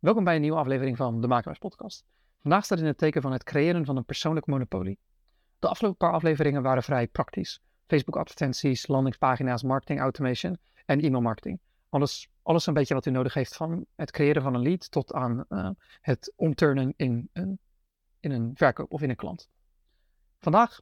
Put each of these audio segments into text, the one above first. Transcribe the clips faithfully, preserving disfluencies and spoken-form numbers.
Welkom bij een nieuwe aflevering van de Makelaars Podcast. Vandaag staat in het teken van het creëren van een persoonlijk monopolie. De afgelopen paar afleveringen waren vrij praktisch. Facebook advertenties, landingspagina's, marketing automation en e-mail marketing. Alles, alles een beetje wat u nodig heeft van het creëren van een lead tot aan uh, het omturnen in een, in een verkoop of in een klant. Vandaag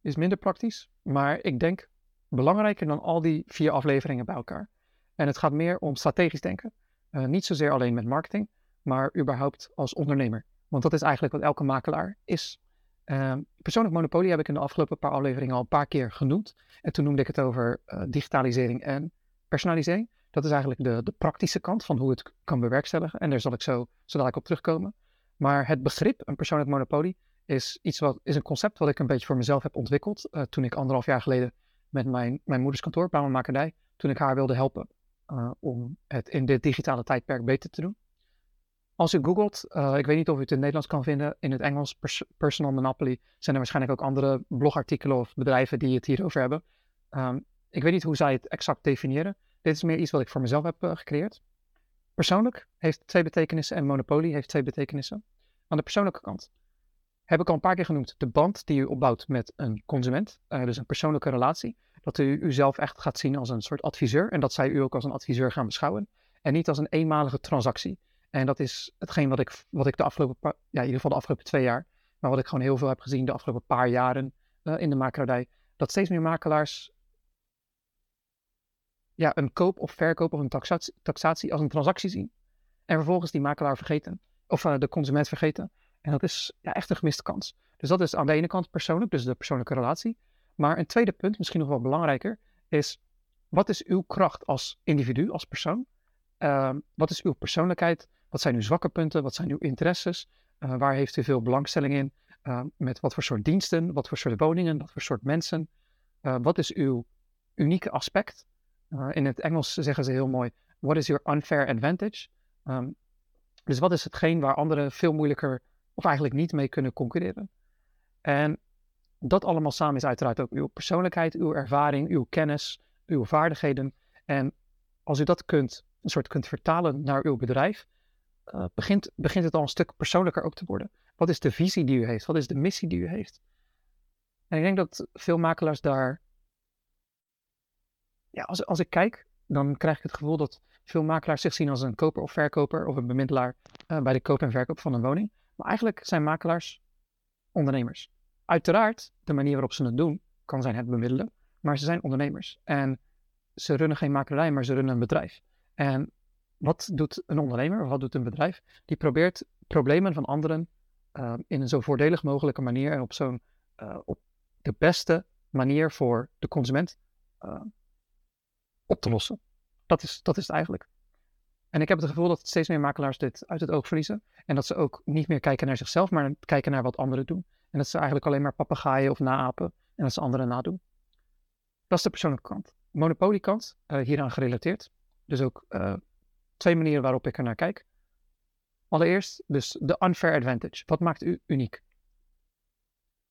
is minder praktisch, maar ik denk belangrijker dan al die vier afleveringen bij elkaar. En het gaat meer om strategisch denken. Uh, niet zozeer alleen met marketing, maar überhaupt als ondernemer. Want dat is eigenlijk wat elke makelaar is. Uh, persoonlijk monopolie heb ik in de afgelopen paar afleveringen al een paar keer genoemd. En toen noemde ik het over uh, digitalisering en personalisering. Dat is eigenlijk de, de praktische kant van hoe het kan bewerkstelligen. En daar zal ik zo, zo dadelijk op terugkomen. Maar het begrip, een persoonlijk monopolie, is, iets wat, is een concept wat ik een beetje voor mezelf heb ontwikkeld. Uh, toen ik anderhalf jaar geleden met mijn, mijn moeders kantoor, Bouwman Makerdij, toen ik haar wilde helpen. Uh, om het in dit digitale tijdperk beter te doen. Als u googelt, uh, ik weet niet of u het in het Nederlands kan vinden, in het Engels pers- personal monopoly, zijn er waarschijnlijk ook andere blogartikelen of bedrijven die het hierover hebben. Um, ik weet niet hoe zij het exact definiëren. Dit is meer iets wat ik voor mezelf heb uh, gecreëerd. Persoonlijk heeft twee betekenissen en monopolie heeft twee betekenissen. Aan de persoonlijke kant heb ik al een paar keer genoemd de band die u opbouwt met een consument, uh, dus een persoonlijke relatie. Dat u uzelf echt gaat zien als een soort adviseur. En dat zij u ook als een adviseur gaan beschouwen. En niet als een eenmalige transactie. En dat is hetgeen wat ik, wat ik de afgelopen paar, ja, in ieder geval de afgelopen twee jaar. Maar wat ik gewoon heel veel heb gezien de afgelopen paar jaren uh, in de makelaardij. Dat steeds meer makelaars ja, een koop of verkoop of een taxatie, taxatie als een transactie zien. En vervolgens die makelaar vergeten. Of uh, de consument vergeten. En dat is ja, echt een gemiste kans. Dus dat is aan de ene kant persoonlijk, dus de persoonlijke relatie. Maar een tweede punt, misschien nog wel belangrijker, is wat is uw kracht als individu, als persoon? Uh, wat is uw persoonlijkheid? Wat zijn uw zwakke punten? Wat zijn uw interesses? Uh, waar heeft u veel belangstelling in? Uh, met wat voor soort diensten? Wat voor soort woningen? Wat voor soort mensen? Uh, wat is uw unieke aspect? Uh, in het Engels zeggen ze heel mooi, what is your unfair advantage? Um, dus wat is hetgeen waar anderen veel moeilijker of eigenlijk niet mee kunnen concurreren? En dat allemaal samen is uiteraard ook uw persoonlijkheid, uw ervaring, uw kennis, uw vaardigheden. En als u dat kunt, een soort kunt vertalen naar uw bedrijf, uh, begint, begint het al een stuk persoonlijker ook te worden. Wat is de visie die u heeft? Wat is de missie die u heeft? En ik denk dat veel makelaars daar... Ja, als, als ik kijk, dan krijg ik het gevoel dat veel makelaars zich zien als een koper of verkoper of een bemiddelaar uh, bij de koop en verkoop van een woning. Maar eigenlijk zijn makelaars ondernemers. Uiteraard, de manier waarop ze het doen, kan zijn het bemiddelen. Maar ze zijn ondernemers. En ze runnen geen makelarij, maar ze runnen een bedrijf. En wat doet een ondernemer, of wat doet een bedrijf? Die probeert problemen van anderen uh, in een zo voordelig mogelijke manier en op zo'n uh, op de beste manier voor de consument uh, op te lossen. Dat is, dat is het eigenlijk. En ik heb het gevoel dat steeds meer makelaars dit uit het oog verliezen. En dat ze ook niet meer kijken naar zichzelf, maar kijken naar wat anderen doen. En dat ze eigenlijk alleen maar papegaaien of naapen en dat ze anderen nadoen. Dat is de persoonlijke kant. Monopoliekant, uh, hieraan gerelateerd. Dus ook uh, twee manieren waarop ik er naar kijk. Allereerst dus de unfair advantage. Wat maakt u uniek?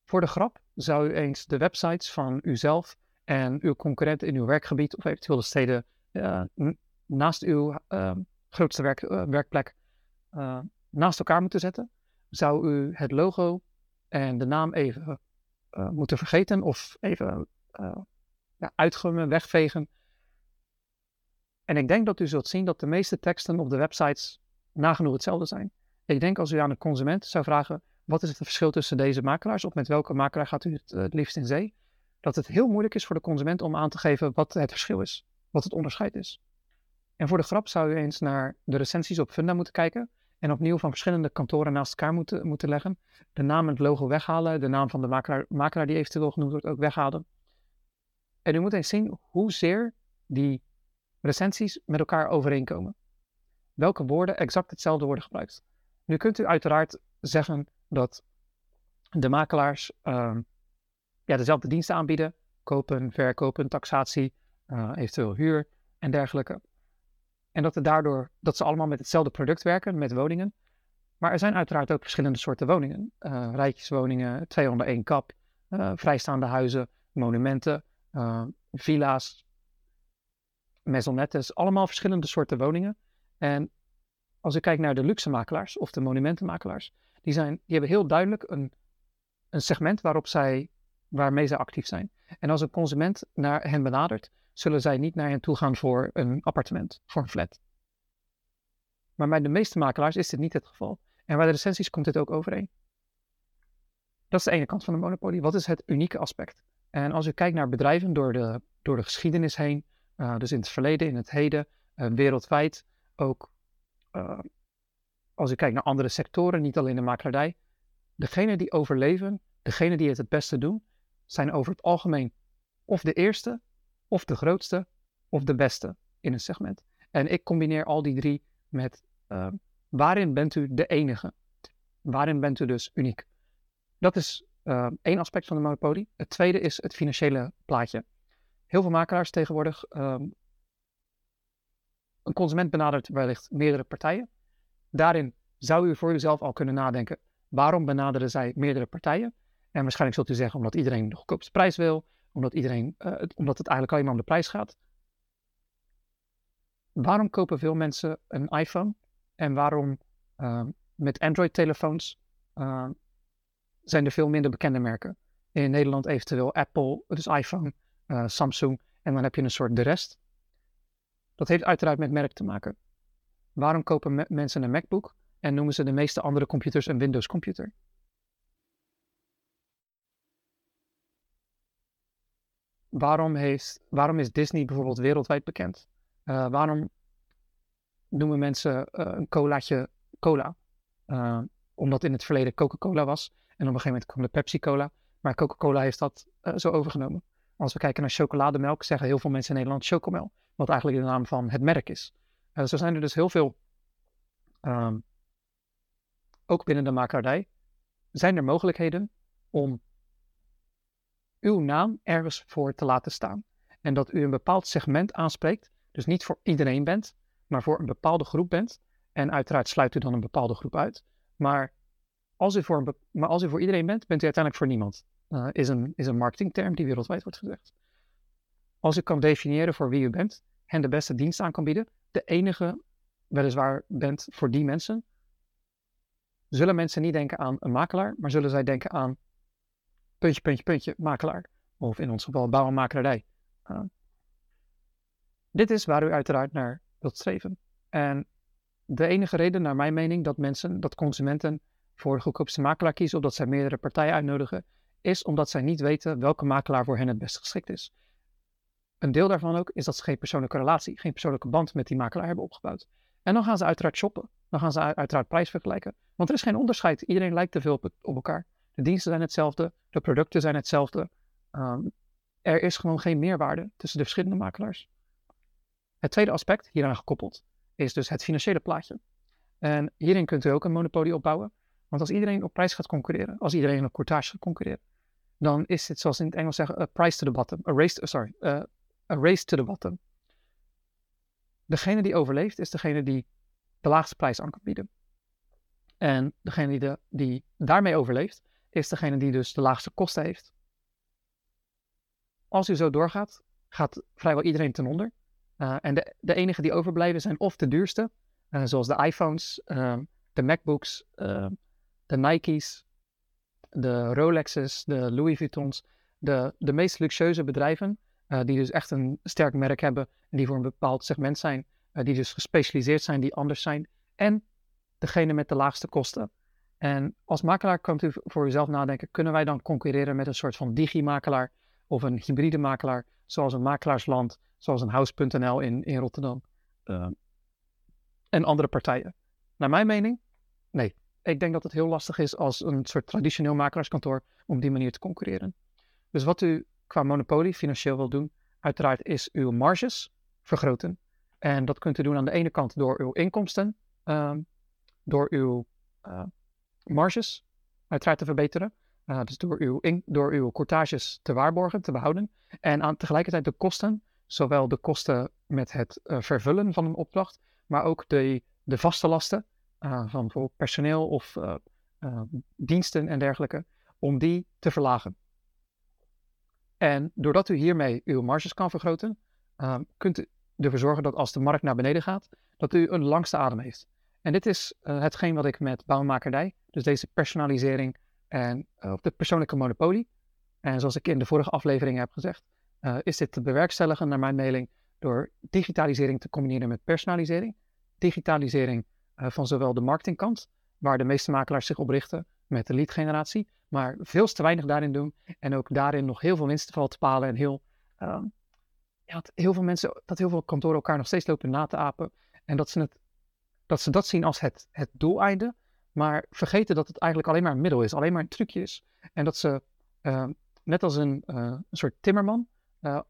Voor de grap zou u eens de websites van uzelf en uw concurrenten in uw werkgebied of eventueel de steden uh, n- naast uw uh, grootste werk, uh, werkplek uh, naast elkaar moeten zetten. Zou u het logo en de naam even uh, moeten vergeten of even uh, ja, uitgummen, wegvegen. En ik denk dat u zult zien dat de meeste teksten op de websites nagenoeg hetzelfde zijn. Ik denk als u aan een consument zou vragen, wat is het verschil tussen deze makelaars of met welke makelaar gaat u het, uh, het liefst in zee? Dat het heel moeilijk is voor de consument om aan te geven wat het verschil is, wat het onderscheid is. En voor de grap zou u eens naar de recensies op Funda moeten kijken. En opnieuw van verschillende kantoren naast elkaar moeten, moeten leggen. De naam en het logo weghalen. De naam van de makelaar, makelaar die eventueel genoemd wordt ook weghalen. En u moet eens zien hoezeer die recensies met elkaar overeenkomen. Welke woorden exact hetzelfde worden gebruikt. Nu kunt u uiteraard zeggen dat de makelaars uh, ja, dezelfde diensten aanbieden. Kopen, verkopen, taxatie, uh, eventueel huur en dergelijke. En dat, daardoor, dat ze allemaal met hetzelfde product werken, met woningen. Maar er zijn uiteraard ook verschillende soorten woningen. Uh, rijtjeswoningen, twee onder één kap, uh, vrijstaande huizen, monumenten, uh, villa's, maisonettes. Allemaal verschillende soorten woningen. En Als ik kijk naar de luxemakelaars of de monumentenmakelaars, die, zijn, die hebben heel duidelijk een, een segment waarop zij, waarmee zij actief zijn. En als een consument naar hen benadert, zullen zij niet naar hen toe gaan voor een appartement, voor een flat. Maar bij de meeste makelaars is dit niet het geval. En bij de recensies komt dit ook overeen. Dat is de ene kant van de monopolie. Wat is het unieke aspect? En als u kijkt naar bedrijven door de, door de geschiedenis heen, uh, dus in het verleden, in het heden, uh, wereldwijd, ook uh, als u kijkt naar andere sectoren, niet alleen de makelaardij, degenen die overleven, degenen die het het beste doen, zijn over het algemeen of de eerste, of de grootste, of de beste in een segment. En ik combineer al die drie met uh, waarin bent u de enige? Waarin bent u dus uniek? Dat is uh, één aspect van de monopolie. Het tweede is het financiële plaatje. Heel veel makelaars tegenwoordig, um, een consument benadert wellicht meerdere partijen. Daarin zou u voor uzelf al kunnen nadenken, waarom benaderen zij meerdere partijen? En waarschijnlijk zult u zeggen, omdat iedereen de goedkoopste prijs wil, omdat, iedereen, uh, het, omdat het eigenlijk alleen maar om de prijs gaat. Waarom kopen veel mensen een iPhone? En waarom uh, met Android-telefoons uh, zijn er veel minder bekende merken? In Nederland eventueel Apple, dus iPhone, uh, Samsung. En dan heb je een soort de rest. Dat heeft uiteraard met merk te maken. Waarom kopen me- mensen een MacBook? En noemen ze de meeste andere computers een Windows-computer? Waarom, heeft, waarom is Disney bijvoorbeeld wereldwijd bekend? Uh, waarom noemen mensen uh, een colaatje cola? Uh, omdat in het verleden Coca-Cola was. En op een gegeven moment kwam de Pepsi-Cola. Maar Coca-Cola heeft dat uh, zo overgenomen. Als we kijken naar chocolademelk, zeggen heel veel mensen in Nederland chocomel. Wat eigenlijk de naam van het merk is. Uh, zo zijn er dus heel veel, um, ook binnen de makelaardij, zijn er mogelijkheden om uw naam ergens voor te laten staan. En dat u een bepaald segment aanspreekt. Dus niet voor iedereen bent, maar voor een bepaalde groep bent. En uiteraard sluit u dan een bepaalde groep uit. Maar als u voor, een be- maar als u voor iedereen bent, bent u uiteindelijk voor niemand. Uh, is een, is een marketingterm die wereldwijd wordt gezegd. Als u kan definiëren voor wie u bent, hen de beste dienst aan kan bieden, de enige weliswaar bent voor die mensen, zullen mensen niet denken aan een makelaar, maar zullen zij denken aan puntje, puntje, puntje, makelaar. Of in ons geval bouw- en makelaardij. Uh, Dit is waar u uiteraard naar wilt streven. En de enige reden, naar mijn mening, dat mensen, dat consumenten voor de goedkoopste makelaar kiezen, of dat zij meerdere partijen uitnodigen, is omdat zij niet weten welke makelaar voor hen het best geschikt is. Een deel daarvan ook is dat ze geen persoonlijke relatie, geen persoonlijke band met die makelaar hebben opgebouwd. En dan gaan ze uiteraard shoppen. Dan gaan ze uiteraard prijs vergelijken. Want er is geen onderscheid. Iedereen lijkt te veel op, op elkaar. De diensten zijn hetzelfde. De producten zijn hetzelfde. Um, er is gewoon geen meerwaarde tussen de verschillende makelaars. Het tweede aspect, hieraan gekoppeld, is dus het financiële plaatje. En hierin kunt u ook een monopolie opbouwen. Want als iedereen op prijs gaat concurreren, als iedereen op courtage gaat concurreren, dan is dit, zoals in het Engels zeggen, a price to the bottom. A race, to, sorry, uh, a race to the bottom. Degene die overleeft is degene die de laagste prijs aan kan bieden. En degene die, de, die daarmee overleeft, is degene die dus de laagste kosten heeft. Als u zo doorgaat, gaat vrijwel iedereen ten onder. Uh, en de, de enige die overblijven zijn of de duurste, uh, zoals de iPhones, uh, de MacBooks, uh, de Nike's, de Rolex's, de Louis Vuitton's, de, de meest luxueuze bedrijven, uh, die dus echt een sterk merk hebben en die voor een bepaald segment zijn, uh, die dus gespecialiseerd zijn, die anders zijn, en degene met de laagste kosten. En als makelaar kunt u voor uzelf nadenken, kunnen wij dan concurreren met een soort van digi-makelaar of een hybride makelaar, zoals een makelaarsland, zoals een house punt n l in, in Rotterdam. Uh. En andere partijen. Naar mijn mening, nee. Ik denk dat het heel lastig is als een soort traditioneel makelaarskantoor om die manier te concurreren. Dus wat u qua monopolie financieel wil doen, uiteraard is uw marges vergroten. En dat kunt u doen aan de ene kant door uw inkomsten, uh, door uw uh, marges uiteraard te verbeteren. Uh, dus door uw, in, door uw courtages te waarborgen, te behouden. En aan tegelijkertijd de kosten, zowel de kosten met het uh, vervullen van een opdracht, maar ook de, de vaste lasten uh, van bijvoorbeeld personeel of uh, uh, diensten en dergelijke, om die te verlagen. En doordat u hiermee uw marges kan vergroten, uh, kunt u ervoor zorgen dat als de markt naar beneden gaat, dat u een langste adem heeft. En dit is uh, hetgeen wat ik met bouwmakerdij, dus deze personalisering en uh, de persoonlijke monopolie. En zoals ik in de vorige aflevering heb gezegd, uh, is dit te bewerkstelligen naar mijn mening door digitalisering te combineren met personalisering. Digitalisering uh, van zowel de marketingkant, waar de meeste makelaars zich op richten met de leadgeneratie, maar veel te weinig daarin doen en ook daarin nog heel veel winst valt te palen en heel, uh, ja, dat heel veel mensen, dat heel veel kantoren elkaar nog steeds lopen na te apen en dat ze het Dat ze dat zien als het, het doeleinde, maar vergeten dat het eigenlijk alleen maar een middel is, alleen maar een trucje is. En dat ze, uh, net als een, uh, een soort timmerman, uh,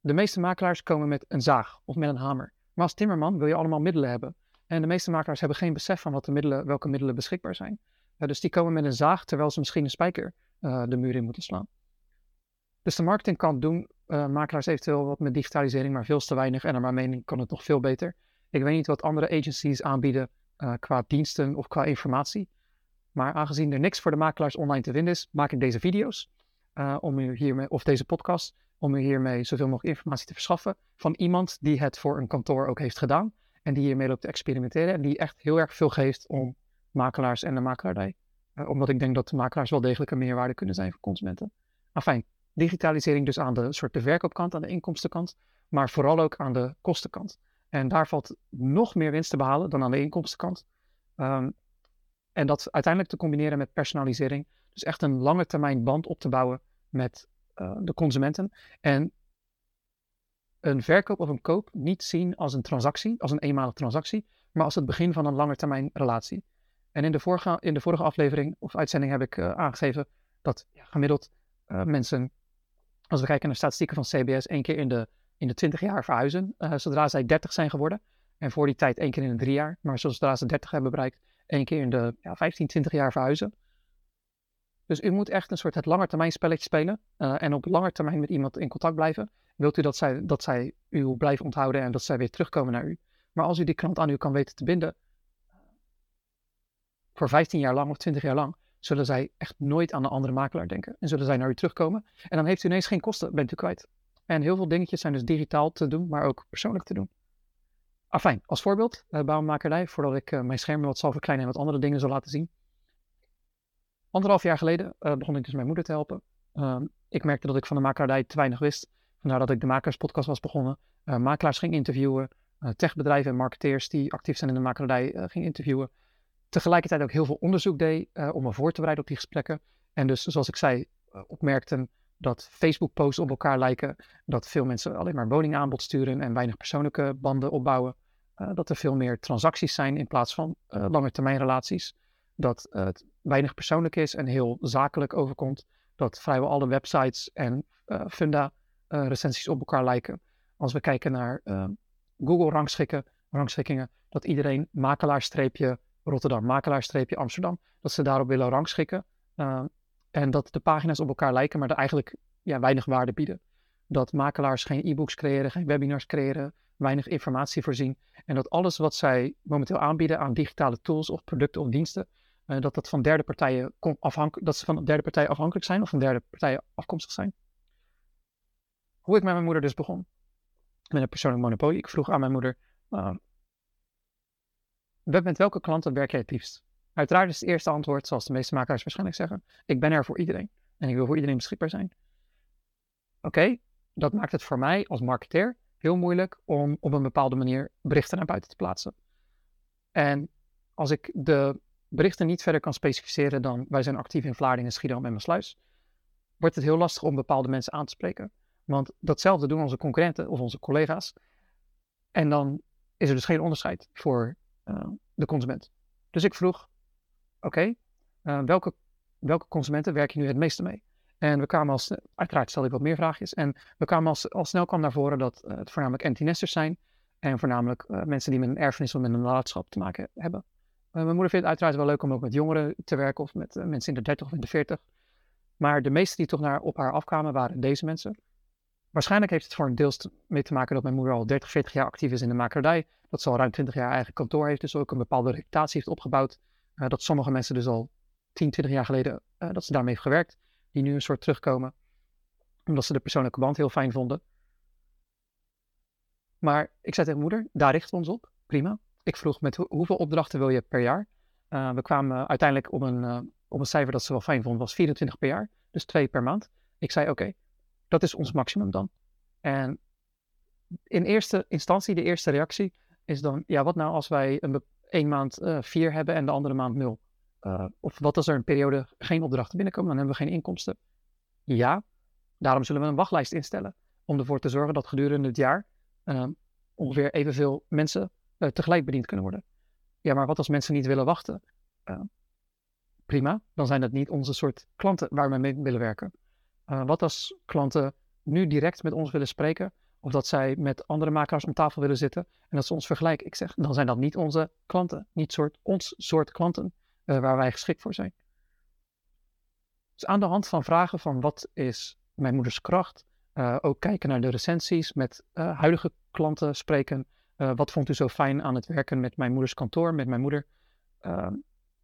de meeste makelaars komen met een zaag of met een hamer. Maar als timmerman wil je allemaal middelen hebben. En de meeste makelaars hebben geen besef van wat de middelen, welke middelen beschikbaar zijn. Uh, dus die komen met een zaag, terwijl ze misschien een spijker uh, de muur in moeten slaan. Dus de marketingkant doen uh, makelaars eventueel wat met digitalisering, maar veel te weinig. En naar mijn mening kan het nog veel beter. Ik weet niet wat andere agencies aanbieden uh, qua diensten of qua informatie. Maar aangezien er niks voor de makelaars online te vinden is, maak ik deze video's uh, om u hiermee, of deze podcast om u hiermee zoveel mogelijk informatie te verschaffen van iemand die het voor een kantoor ook heeft gedaan en die hiermee loopt te experimenteren en die echt heel erg veel geeft om makelaars en de makelaardij. Uh, omdat ik denk dat de makelaars wel degelijk een meerwaarde kunnen zijn voor consumenten. Afijn, digitalisering dus aan de soort de verkoopkant, aan de inkomstenkant, maar vooral ook aan de kostenkant. En daar valt nog meer winst te behalen dan aan de inkomstenkant. Um, en dat uiteindelijk te combineren met personalisering. Dus echt een lange termijn band op te bouwen met uh, de consumenten. En een verkoop of een koop niet zien als een transactie, als een eenmalige transactie. Maar als het begin van een lange termijn relatie. En in de vorige, in de vorige aflevering of uitzending heb ik uh, aangegeven dat ja, gemiddeld uh, mensen, als we kijken naar statistieken van C B S, één keer in de... in de twintig jaar verhuizen, uh, zodra zij dertig zijn geworden. En voor die tijd één keer in de drie jaar. Maar zodra ze dertig hebben bereikt, één keer in de ja, vijftien, twintig jaar verhuizen. Dus u moet echt een soort het langetermijn spelletje spelen. Uh, en op lange termijn met iemand in contact blijven. Wilt u dat zij, dat zij u blijven onthouden en dat zij weer terugkomen naar u. Maar als u die klant aan u kan weten te binden, voor vijftien jaar lang of twintig jaar lang, zullen zij echt nooit aan een andere makelaar denken. En zullen zij naar u terugkomen. En dan heeft u ineens geen kosten, bent u kwijt. En heel veel dingetjes zijn dus digitaal te doen, maar ook persoonlijk te doen. Afijn, als voorbeeld, uh, bouwmakerij, voordat ik uh, mijn schermen wat zal verkleinen en wat andere dingen zal laten zien. Anderhalf jaar geleden uh, begon ik dus mijn moeder te helpen. Uh, ik merkte dat ik van de makelaardij te weinig wist. Vandaar dat ik de Makelaarspodcast was begonnen. Uh, makelaars ging interviewen. Uh, techbedrijven en marketeers die actief zijn in de makelaardij uh, ging interviewen. Tegelijkertijd ook heel veel onderzoek deed uh, om me voor te bereiden op die gesprekken. En dus, zoals ik zei, uh, opmerkten dat Facebook-posts op elkaar lijken, dat veel mensen alleen maar woningaanbod sturen en weinig persoonlijke banden opbouwen, uh, dat er veel meer transacties zijn in plaats van uh, lange termijn relaties, dat uh, het weinig persoonlijk is en heel zakelijk overkomt, dat vrijwel alle websites en uh, funda uh, recensies op elkaar lijken. Als we kijken naar uh, Google rangschikken, rangschikkingen, dat iedereen makelaarstreepje Rotterdam, makelaarstreepje Amsterdam, dat ze daarop willen rangschikken. Uh, En dat de pagina's op elkaar lijken, maar er eigenlijk ja, weinig waarde bieden. Dat makelaars geen e-books creëren, geen webinars creëren, weinig informatie voorzien. En dat alles wat zij momenteel aanbieden aan digitale tools of producten of diensten, eh, dat, dat, van derde partijen afhank- dat ze van derde partijen afhankelijk zijn of van derde partijen afkomstig zijn. Hoe ik met mijn moeder dus begon. Met een persoonlijk monopolie. Ik vroeg aan mijn moeder, uh, met welke klanten werk jij het liefst? Uiteraard is het eerste antwoord, zoals de meeste makelaars waarschijnlijk zeggen, ik ben er voor iedereen en ik wil voor iedereen beschikbaar zijn. Oké, okay, dat maakt het voor mij als marketeer heel moeilijk om op een bepaalde manier berichten naar buiten te plaatsen. En als ik de berichten niet verder kan specificeren dan wij zijn actief in Vlaardingen, Schiedam en Maassluis, wordt het heel lastig om bepaalde mensen aan te spreken. Want datzelfde doen onze concurrenten of onze collega's. En dan is er dus geen onderscheid voor uh, de consument. Dus ik vroeg, Oké, okay, uh, welke, welke consumenten werk je nu het meeste mee? En we kwamen als, uiteraard stelde ik wat meer vraagjes, en we kwamen als, al snel kwam naar voren dat uh, het voornamelijk empty-nesters zijn, en voornamelijk uh, mensen die met een erfenis of met een nalatenschap te maken hebben. Uh, mijn moeder vindt het uiteraard wel leuk om ook met jongeren te werken, of met uh, mensen in de dertig of in de veertig. Maar de meeste die toch naar, op haar afkwamen, waren deze mensen. Waarschijnlijk heeft het voor een deels mee te maken dat mijn moeder al dertig, veertig jaar actief is in de makelaardij, dat ze al ruim twintig jaar eigen kantoor heeft, dus ook een bepaalde reputatie heeft opgebouwd. Uh, dat sommige mensen dus al tien, twintig jaar geleden uh, dat ze daarmee heeft gewerkt, die nu een soort terugkomen, omdat ze de persoonlijke band heel fijn vonden. Maar ik zei tegen moeder, daar richten we ons op, prima. Ik vroeg met ho- hoeveel opdrachten wil je per jaar? Uh, we kwamen uiteindelijk op een, uh, op een cijfer dat ze wel fijn vond, was vierentwintig per jaar. Dus twee per maand. Ik zei, oké, okay, dat is ons maximum dan. En in eerste instantie, de eerste reactie is dan, ja, wat nou als wij een, een maand uh, vier hebben en de andere maand nul? Uh, of wat als er een periode geen opdrachten binnenkomen, dan hebben we geen inkomsten. Ja, daarom zullen we een wachtlijst instellen. Om ervoor te zorgen dat gedurende het jaar uh, ongeveer evenveel mensen uh, tegelijk bediend kunnen worden. Ja, maar wat als mensen niet willen wachten? Uh, prima, dan zijn dat niet onze soort klanten waar we mee willen werken. Uh, wat als klanten nu direct met ons willen spreken, of dat zij met andere makelaars om tafel willen zitten en dat ze ons vergelijken? Ik zeg, dan zijn dat niet onze klanten, niet soort, ons soort klanten uh, waar wij geschikt voor zijn. Dus aan de hand van vragen van wat is mijn moeders kracht, uh, ook kijken naar de recensies, met uh, huidige klanten spreken. Uh, wat vond u zo fijn aan het werken met mijn moeders kantoor, met mijn moeder? Uh,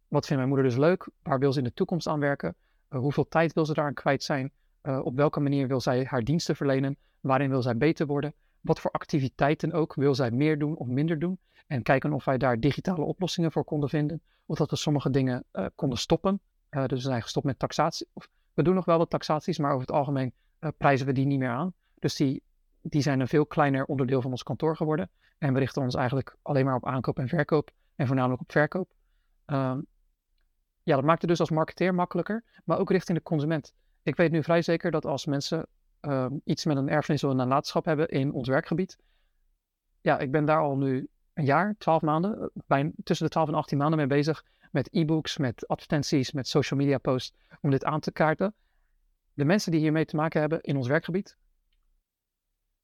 wat vindt mijn moeder dus leuk? Waar wil ze in de toekomst aan werken? Uh, hoeveel tijd wil ze daaraan kwijt zijn? Uh, op welke manier wil zij haar diensten verlenen? Waarin wil zij beter worden? Wat voor activiteiten ook? Wil zij meer doen of minder doen? En kijken of wij daar digitale oplossingen voor konden vinden. Of dat we sommige dingen uh, konden stoppen. Uh, dus we zijn gestopt met taxatie. Of, we doen nog wel wat taxaties, maar over het algemeen uh, prijzen we die niet meer aan. Dus die, die zijn een veel kleiner onderdeel van ons kantoor geworden. En we richten ons eigenlijk alleen maar op aankoop en verkoop. En voornamelijk op verkoop. Um, ja, dat maakt het dus als marketeer makkelijker. Maar ook richting de consument. Ik weet nu vrij zeker dat als mensen um, iets met een erfenis of een nalatenschap hebben in ons werkgebied. Ja, ik ben daar al nu een jaar, twaalf maanden, bijna, tussen de twaalf en achttien maanden mee bezig. Met e-books, met advertenties, met social media posts. Om dit aan te kaarten. De mensen die hiermee te maken hebben in ons werkgebied.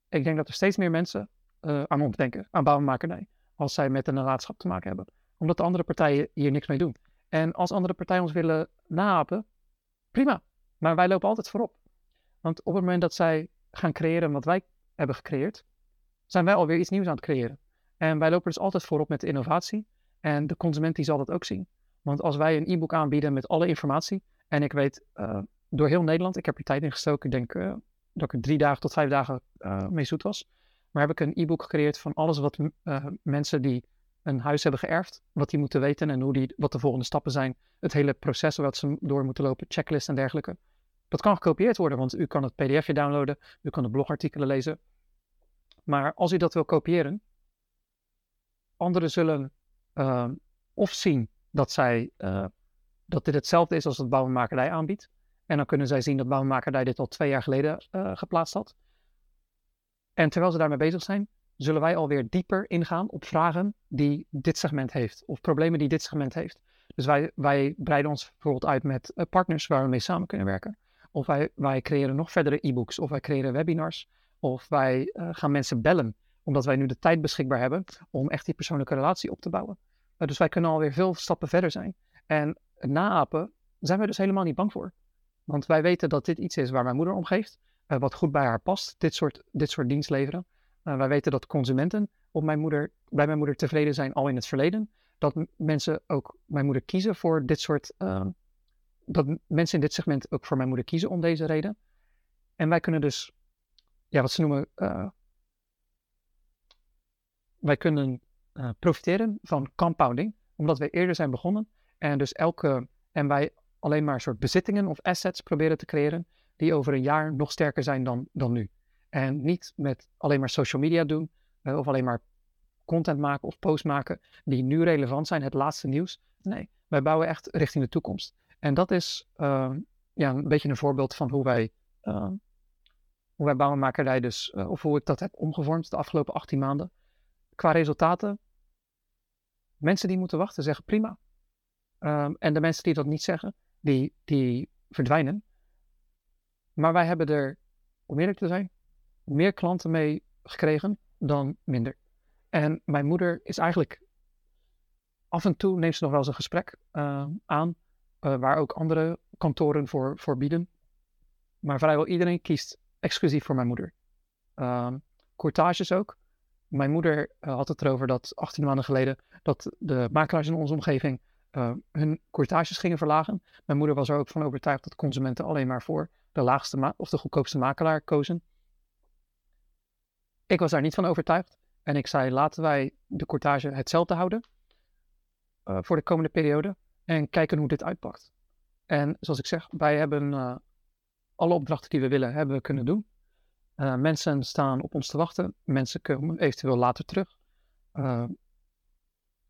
Ik denk dat er steeds meer mensen uh, aan ontdenken, aan bouwmakerij. Als zij met een nalatenschap te maken hebben. Omdat de andere partijen hier niks mee doen. En als andere partijen ons willen nahapen, prima. Maar wij lopen altijd voorop. Want op het moment dat zij gaan creëren wat wij hebben gecreëerd, zijn wij alweer iets nieuws aan het creëren. En wij lopen dus altijd voorop met de innovatie. En de consument die zal dat ook zien. Want als wij een e-book aanbieden met alle informatie, en ik weet uh, door heel Nederland, ik heb er tijd in gestoken, ik denk uh, dat ik er drie dagen tot vijf dagen uh, mee zoet was. Maar heb ik een e-book gecreëerd van alles wat uh, mensen die een huis hebben geërfd, wat die moeten weten en hoe die, wat de volgende stappen zijn. Het hele proces wat ze door moeten lopen, checklist en dergelijke. Dat kan gekopieerd worden, want u kan het pdfje downloaden, u kan de blogartikelen lezen. Maar als u dat wil kopiëren, anderen zullen uh, of zien dat, zij, uh, dat dit hetzelfde is als wat bouwmakerij aanbiedt. En dan kunnen zij zien dat bouwmakerij dit al twee jaar geleden uh, geplaatst had. En terwijl ze daarmee bezig zijn, zullen wij alweer dieper ingaan op vragen die dit segment heeft. Of problemen die dit segment heeft. Dus wij, wij breiden ons bijvoorbeeld uit met partners waar we mee samen kunnen werken. Of wij, wij creëren nog verdere e-books. Of wij creëren webinars. Of wij uh, gaan mensen bellen. Omdat wij nu de tijd beschikbaar hebben om echt die persoonlijke relatie op te bouwen. Uh, dus wij kunnen alweer veel stappen verder zijn. En naapen zijn wij dus helemaal niet bang voor. Want wij weten dat dit iets is waar mijn moeder om geeft. Uh, wat goed bij haar past. Dit soort, dit soort dienst leveren. Uh, wij weten dat consumenten op mijn moeder, bij mijn moeder tevreden zijn al in het verleden. Dat m- mensen ook mijn moeder kiezen voor dit soort... Uh, dat m- mensen in dit segment ook voor mijn moeder kiezen om deze reden. En wij kunnen dus... Ja, wat ze noemen... Uh, wij kunnen uh, profiteren van compounding. Omdat wij eerder zijn begonnen. En dus elke... En wij alleen maar soort bezittingen of assets proberen te creëren. Die over een jaar nog sterker zijn dan, dan nu. En niet met alleen maar social media doen. Uh, of alleen maar content maken of posts maken. Die nu relevant zijn. Het laatste nieuws. Nee, wij bouwen echt richting de toekomst. En dat is uh, ja, een beetje een voorbeeld van hoe wij... Uh, hoe wij bouwmakerij dus... Uh, of hoe ik dat heb omgevormd de afgelopen achttien maanden. Qua resultaten. Mensen die moeten wachten zeggen prima. Um, en de mensen die dat niet zeggen, die, die verdwijnen. Maar wij hebben er, om eerlijk te zijn, meer klanten mee gekregen dan minder. En mijn moeder is eigenlijk... Af en toe neemt ze nog wel eens een gesprek uh, aan... Uh, waar ook andere kantoren voor, voor bieden. Maar vrijwel iedereen kiest exclusief voor mijn moeder. Um, courtages ook. Mijn moeder uh, had het erover dat achttien maanden geleden... dat de makelaars in onze omgeving... Uh, hun courtages gingen verlagen. Mijn moeder was er ook van overtuigd dat consumenten alleen maar voor de laagste ma- of de goedkoopste makelaar kozen. Ik was daar niet van overtuigd. En ik zei, laten wij de courtage hetzelfde houden uh, voor de komende periode en kijken hoe dit uitpakt. En zoals ik zeg, wij hebben uh, alle opdrachten die we willen, hebben we kunnen doen. Uh, mensen staan op ons te wachten, mensen komen eventueel later terug. Uh,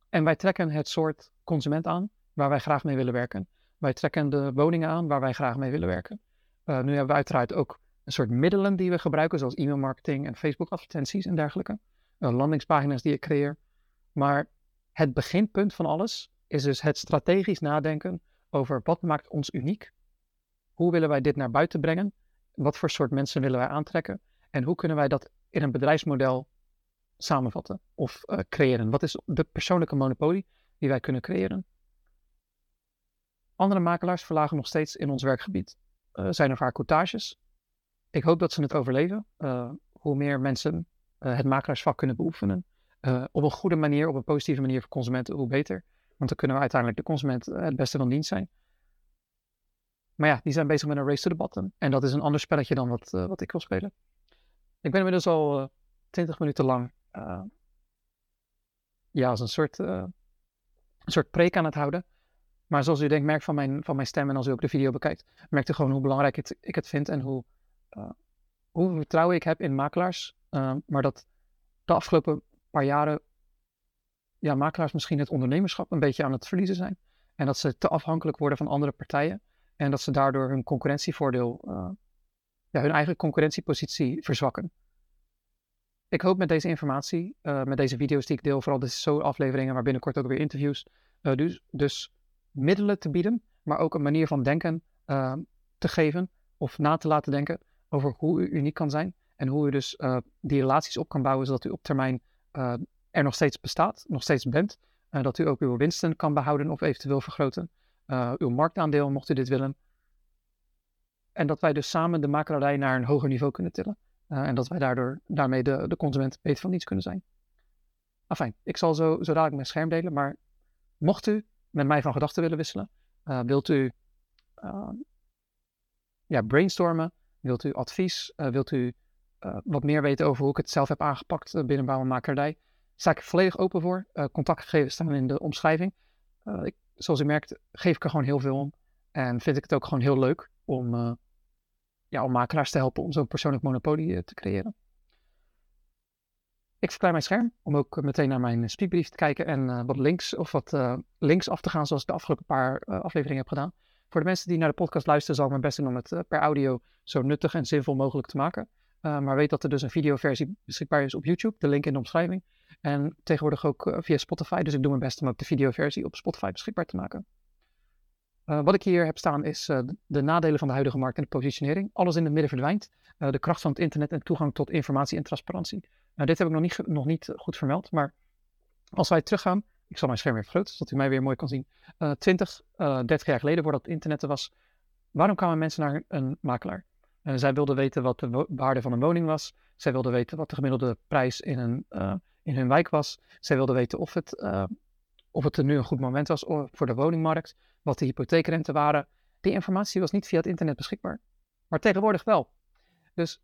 en wij trekken het soort consument aan waar wij graag mee willen werken. Wij trekken de woningen aan waar wij graag mee willen werken. Uh, nu hebben we uiteraard ook een soort middelen die we gebruiken, zoals e-mailmarketing en Facebook-advertenties en dergelijke. Uh, landingspagina's die ik creëer. Maar het beginpunt van alles is dus het strategisch nadenken over wat maakt ons uniek. Hoe willen wij dit naar buiten brengen? Wat voor soort mensen willen wij aantrekken? En hoe kunnen wij dat in een bedrijfsmodel samenvatten of uh, creëren? Wat is de persoonlijke monopolie die wij kunnen creëren? Andere makelaars verlagen nog steeds in ons werkgebied. Uh, zijn er vaak courtages. Ik hoop dat ze het overleven. Uh, hoe meer mensen uh, het makelaarsvak kunnen beoefenen. Uh, op een goede manier, op een positieve manier voor consumenten, hoe beter. Want dan kunnen we uiteindelijk de consument uh, het beste van dienst zijn. Maar ja, die zijn bezig met een race to the bottom. En dat is een ander spelletje dan wat, uh, wat ik wil spelen. Ik ben inmiddels al uh, twintig minuten lang... Uh, ja, als een soort, uh, een soort preek aan het houden. Maar zoals u denkt, merk van mijn, van mijn stem en als u ook de video bekijkt, merkt u gewoon hoe belangrijk het, ik het vind en hoe, uh, hoe vertrouwen ik heb in makelaars. Uh, maar dat de afgelopen paar jaren ja, makelaars misschien het ondernemerschap een beetje aan het verliezen zijn. En dat ze te afhankelijk worden van andere partijen. En dat ze daardoor hun concurrentievoordeel, uh, ja, hun eigen concurrentiepositie verzwakken. Ik hoop met deze informatie, uh, met deze video's die ik deel, vooral deze zo afleveringen, maar binnenkort ook weer interviews, uh, dus... dus middelen te bieden, maar ook een manier van denken uh, te geven of na te laten denken over hoe u uniek kan zijn en hoe u dus uh, die relaties op kan bouwen zodat u op termijn uh, er nog steeds bestaat, nog steeds bent, uh, dat u ook uw winsten kan behouden of eventueel vergroten, uh, uw marktaandeel mocht u dit willen en dat wij dus samen de makelaarij naar een hoger niveau kunnen tillen uh, en dat wij daardoor daarmee de, de consument beter van dienst kunnen zijn. Afijn, ik zal zo, zo dadelijk mijn scherm delen, maar mocht u met mij van gedachten willen wisselen. Uh, wilt u uh, ja, brainstormen? Wilt u advies? Uh, wilt u uh, wat meer weten over hoe ik het zelf heb aangepakt uh, binnen bouw en makelaardij? Sta ik volledig open voor. Uh, contactgegevens staan in de omschrijving. Uh, ik, zoals u merkt geef ik er gewoon heel veel om. En vind ik het ook gewoon heel leuk om, uh, ja, om makelaars te helpen om zo'n persoonlijk monopolie uh, te creëren. Ik verklein mijn scherm om ook meteen naar mijn speakbrief te kijken en uh, wat links of wat uh, links af te gaan zoals ik de afgelopen paar uh, afleveringen heb gedaan. Voor de mensen die naar de podcast luisteren zal ik mijn best doen om het uh, per audio zo nuttig en zinvol mogelijk te maken. Uh, maar weet dat er dus een videoversie beschikbaar is op YouTube, de link in de omschrijving. En tegenwoordig ook uh, via Spotify, dus ik doe mijn best om ook de videoversie op Spotify beschikbaar te maken. Uh, wat ik hier heb staan is uh, de nadelen van de huidige markt en de positionering. Alles in het midden verdwijnt. Uh, de kracht van het internet en toegang tot informatie en transparantie. Uh, dit heb ik nog niet, nog niet goed vermeld, maar als wij teruggaan, ik zal mijn scherm weer vergroten, zodat u mij weer mooi kan zien. Uh, twintig, dertig jaar geleden, voordat het internet er was, waarom kwamen mensen naar een makelaar? Uh, zij wilden weten wat de waarde van een woning was. Zij wilden weten wat de gemiddelde prijs in, een, uh, in hun wijk was. Zij wilden weten of het, uh, of het nu een goed moment was voor de woningmarkt, wat de hypotheekrente waren. Die informatie was niet via het internet beschikbaar, maar tegenwoordig wel. Dus...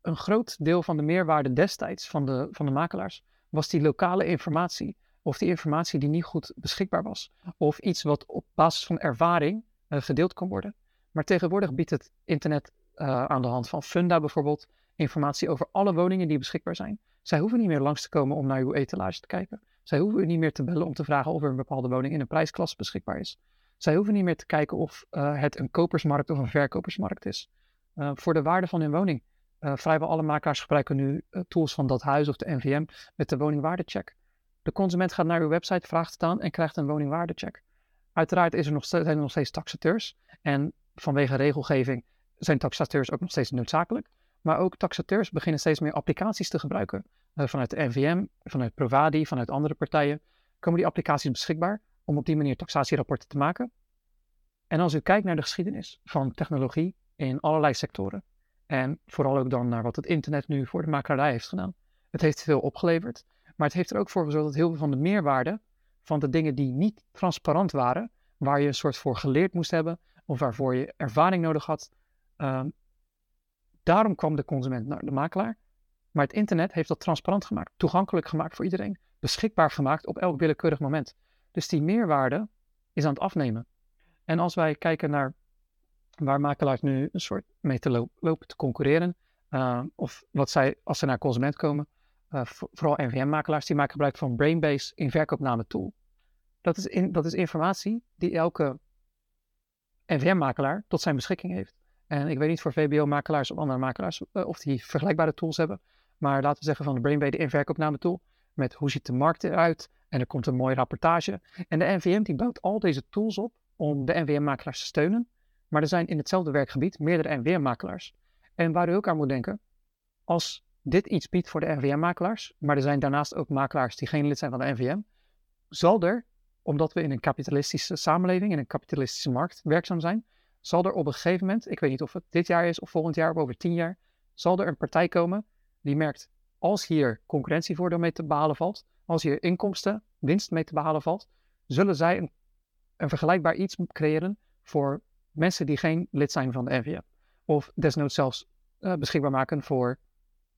een groot deel van de meerwaarde destijds van de, van de makelaars was die lokale informatie. Of die informatie die niet goed beschikbaar was. Of iets wat op basis van ervaring uh, gedeeld kon worden. Maar tegenwoordig biedt het internet uh, aan de hand van Funda bijvoorbeeld informatie over alle woningen die beschikbaar zijn. Zij hoeven niet meer langs te komen om naar uw etalage te kijken. Zij hoeven u niet meer te bellen om te vragen of er een bepaalde woning in een prijsklasse beschikbaar is. Zij hoeven niet meer te kijken of uh, het een kopersmarkt of een verkopersmarkt is. Uh, voor de waarde van hun woning. Uh, vrijwel alle makelaars gebruiken nu uh, tools van Dat Huis of de N V M met de woningwaardecheck. De consument gaat naar uw website, vraagt het aan en krijgt een woningwaardecheck. Uiteraard is er nog steeds, zijn er nog steeds taxateurs en vanwege regelgeving zijn taxateurs ook nog steeds noodzakelijk. Maar ook taxateurs beginnen steeds meer applicaties te gebruiken. Uh, vanuit de N V M, vanuit Provadi, vanuit andere partijen komen die applicaties beschikbaar om op die manier taxatierapporten te maken. En als u kijkt naar de geschiedenis van technologie in allerlei sectoren, en vooral ook dan naar wat het internet nu voor de makelaarij heeft gedaan. Het heeft veel opgeleverd, maar het heeft er ook voor gezorgd dat heel veel van de meerwaarde van de dingen die niet transparant waren, waar je een soort voor geleerd moest hebben of waarvoor je ervaring nodig had, um, daarom kwam de consument naar de makelaar. Maar het internet heeft dat transparant gemaakt, toegankelijk gemaakt voor iedereen, beschikbaar gemaakt op elk willekeurig moment. Dus die meerwaarde is aan het afnemen. En als wij kijken naar waar makelaars nu een soort mee te lo- lopen te concurreren, uh, of wat zij als ze naar consument komen, uh, vooral N V M-makelaars, die maken gebruik van Brainbase in verkoopname tool. Dat is, in, dat is informatie die elke N V M-makelaar tot zijn beschikking heeft. En ik weet niet voor V B O-makelaars of andere makelaars uh, of die vergelijkbare tools hebben. Maar laten we zeggen van de Brainbase in verkoopname tool. Met hoe ziet de markt eruit en er komt een mooie rapportage. En de N V M die bouwt al deze tools op om de N V M-makelaars te steunen. Maar er zijn in hetzelfde werkgebied meerdere N V M-makelaars. En waar u ook aan moet denken, als dit iets biedt voor de N V M-makelaars, maar er zijn daarnaast ook makelaars die geen lid zijn van de N V M, zal er, omdat we in een kapitalistische samenleving, in een kapitalistische markt werkzaam zijn, zal er op een gegeven moment, ik weet niet of het dit jaar is of volgend jaar of over tien jaar, zal er een partij komen die merkt, als hier concurrentievoordeel mee te behalen valt, als hier inkomsten, winst mee te behalen valt, zullen zij een, een vergelijkbaar iets creëren voor mensen die geen lid zijn van de N V M. Of desnoods zelfs uh, beschikbaar maken voor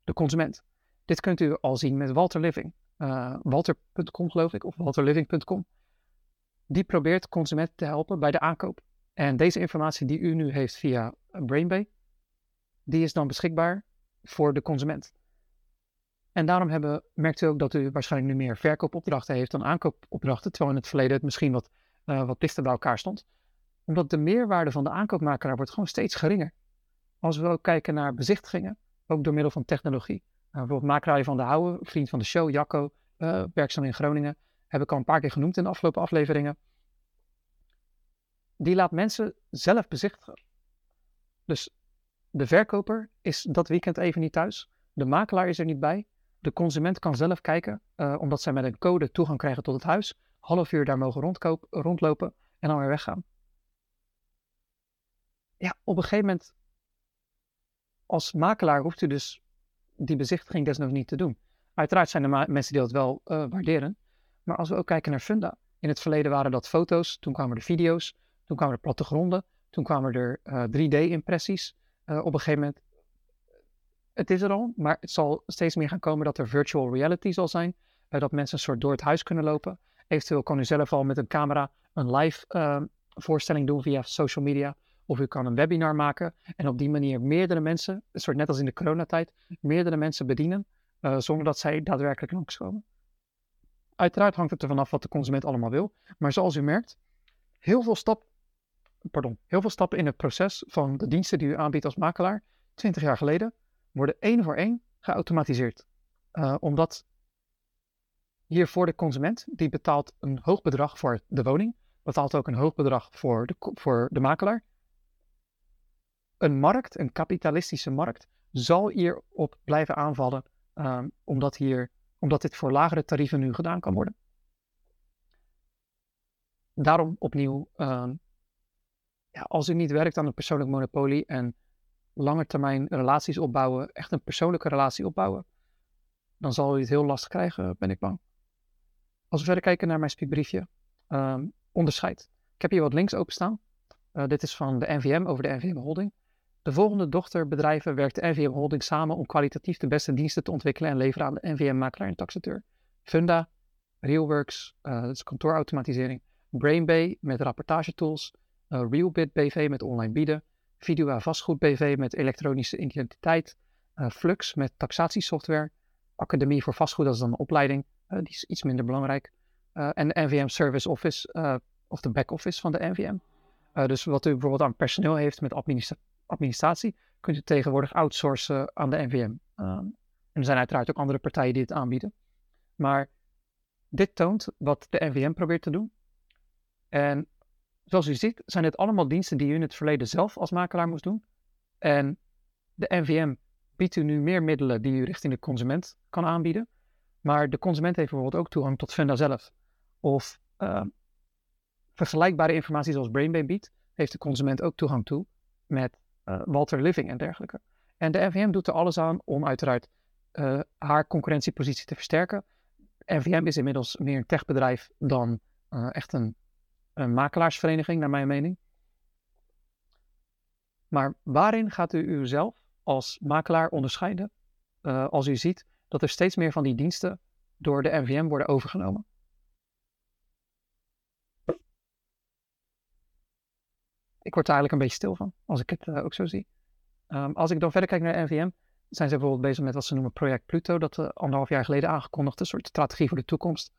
de consument. Dit kunt u al zien met Walter Living. Uh, Walter punt com geloof ik, of walter living punt com. Die probeert consumenten te helpen bij de aankoop. En deze informatie die u nu heeft via Brainbay, die is dan beschikbaar voor de consument. En daarom hebben, merkt u ook dat u waarschijnlijk nu meer verkoopopdrachten heeft dan aankoopopdrachten, terwijl in het verleden het misschien wat, uh, wat dichter bij elkaar stond. Omdat de meerwaarde van de aankoopmakelaar wordt gewoon steeds geringer. Als we ook kijken naar bezichtigingen, ook door middel van technologie. Uh, bijvoorbeeld makelaar van de Houwe, vriend van de show, Jacco, uh, werkzaam in Groningen, heb ik al een paar keer genoemd in de afgelopen afleveringen. Die laat mensen zelf bezichtigen. Dus de verkoper is dat weekend even niet thuis. De makelaar is er niet bij. De consument kan zelf kijken, uh, omdat zij met een code toegang krijgen tot het huis. Half uur daar mogen rondkoop, rondlopen en dan weer weggaan. Ja, op een gegeven moment, als makelaar hoeft u dus die bezichtiging desnoods niet te doen. Uiteraard zijn er ma- mensen die dat wel uh, waarderen. Maar als we ook kijken naar funda. In het verleden waren dat foto's, toen kwamen er video's, toen kwamen er plattegronden, toen kwamen er uh, drie D-impressies. Uh, op een gegeven moment, het is er al, maar het zal steeds meer gaan komen dat er virtual reality zal zijn. Uh, dat mensen een soort door het huis kunnen lopen. Eventueel kan u zelf al met een camera een live uh, voorstelling doen via social media. Of u kan een webinar maken en op die manier meerdere mensen, een soort net als in de coronatijd, meerdere mensen bedienen uh, zonder dat zij daadwerkelijk langskomen. Uiteraard hangt het ervan af wat de consument allemaal wil. Maar zoals u merkt, heel veel, stap, pardon, heel veel stappen in het proces van de diensten die u aanbiedt als makelaar, twintig jaar geleden, worden één voor één geautomatiseerd. Uh, omdat hier voor de consument, die betaalt een hoog bedrag voor de woning, betaalt ook een hoog bedrag voor de, voor de makelaar. Een markt, een kapitalistische markt, zal hierop blijven aanvallen, um, omdat hier... Omdat dit voor lagere tarieven nu gedaan kan worden. Daarom opnieuw, uh, ja, als u niet werkt aan een persoonlijk monopolie en langetermijn relaties opbouwen, echt een persoonlijke relatie opbouwen, dan zal u het heel lastig krijgen, ben ik bang. Als we verder kijken naar mijn spiekbriefje, uh, onderscheid. Ik heb hier wat links openstaan. Uh, dit is van de N V M over de N V M Holding. De volgende dochterbedrijven werkt de N V M Holding samen om kwalitatief de beste diensten te ontwikkelen en leveren aan de N V M-makelaar en taxateur. Funda, RealWorks, uh, dat is kantoorautomatisering, Brainbay met rapportagetools, uh, RealBid B V met online bieden, Vidua Vastgoed B V met elektronische identiteit, uh, Flux met taxatiesoftware, Academie voor Vastgoed, dat is dan een opleiding, uh, die is iets minder belangrijk, uh, en de N V M Service Office uh, of de back office van de N V M. Uh, dus wat u bijvoorbeeld aan personeel heeft met administratie. administratie, kunt u tegenwoordig outsourcen aan de N V M. Um, en er zijn uiteraard ook andere partijen die het aanbieden. Maar dit toont wat de N V M probeert te doen. En zoals u ziet, zijn dit allemaal diensten die u in het verleden zelf als makelaar moest doen. En de N V M biedt u nu meer middelen die u richting de consument kan aanbieden. Maar de consument heeft bijvoorbeeld ook toegang tot Funda zelf. Of uh, vergelijkbare informatie zoals Brainbay biedt, heeft de consument ook toegang toe met Walter Living en dergelijke. En de N V M doet er alles aan om uiteraard uh, haar concurrentiepositie te versterken. N V M is inmiddels meer een techbedrijf dan uh, echt een, een makelaarsvereniging, naar mijn mening. Maar waarin gaat u uzelf als makelaar onderscheiden uh, als u ziet dat er steeds meer van die diensten door de R I V M worden overgenomen. Ik word daar eigenlijk een beetje stil van, als ik het uh, ook zo zie. Um, als ik dan verder kijk naar de R I V M, zijn ze bijvoorbeeld bezig met wat ze noemen Project Pluto, dat uh, anderhalf jaar geleden aangekondigd, een soort strategie voor de toekomst.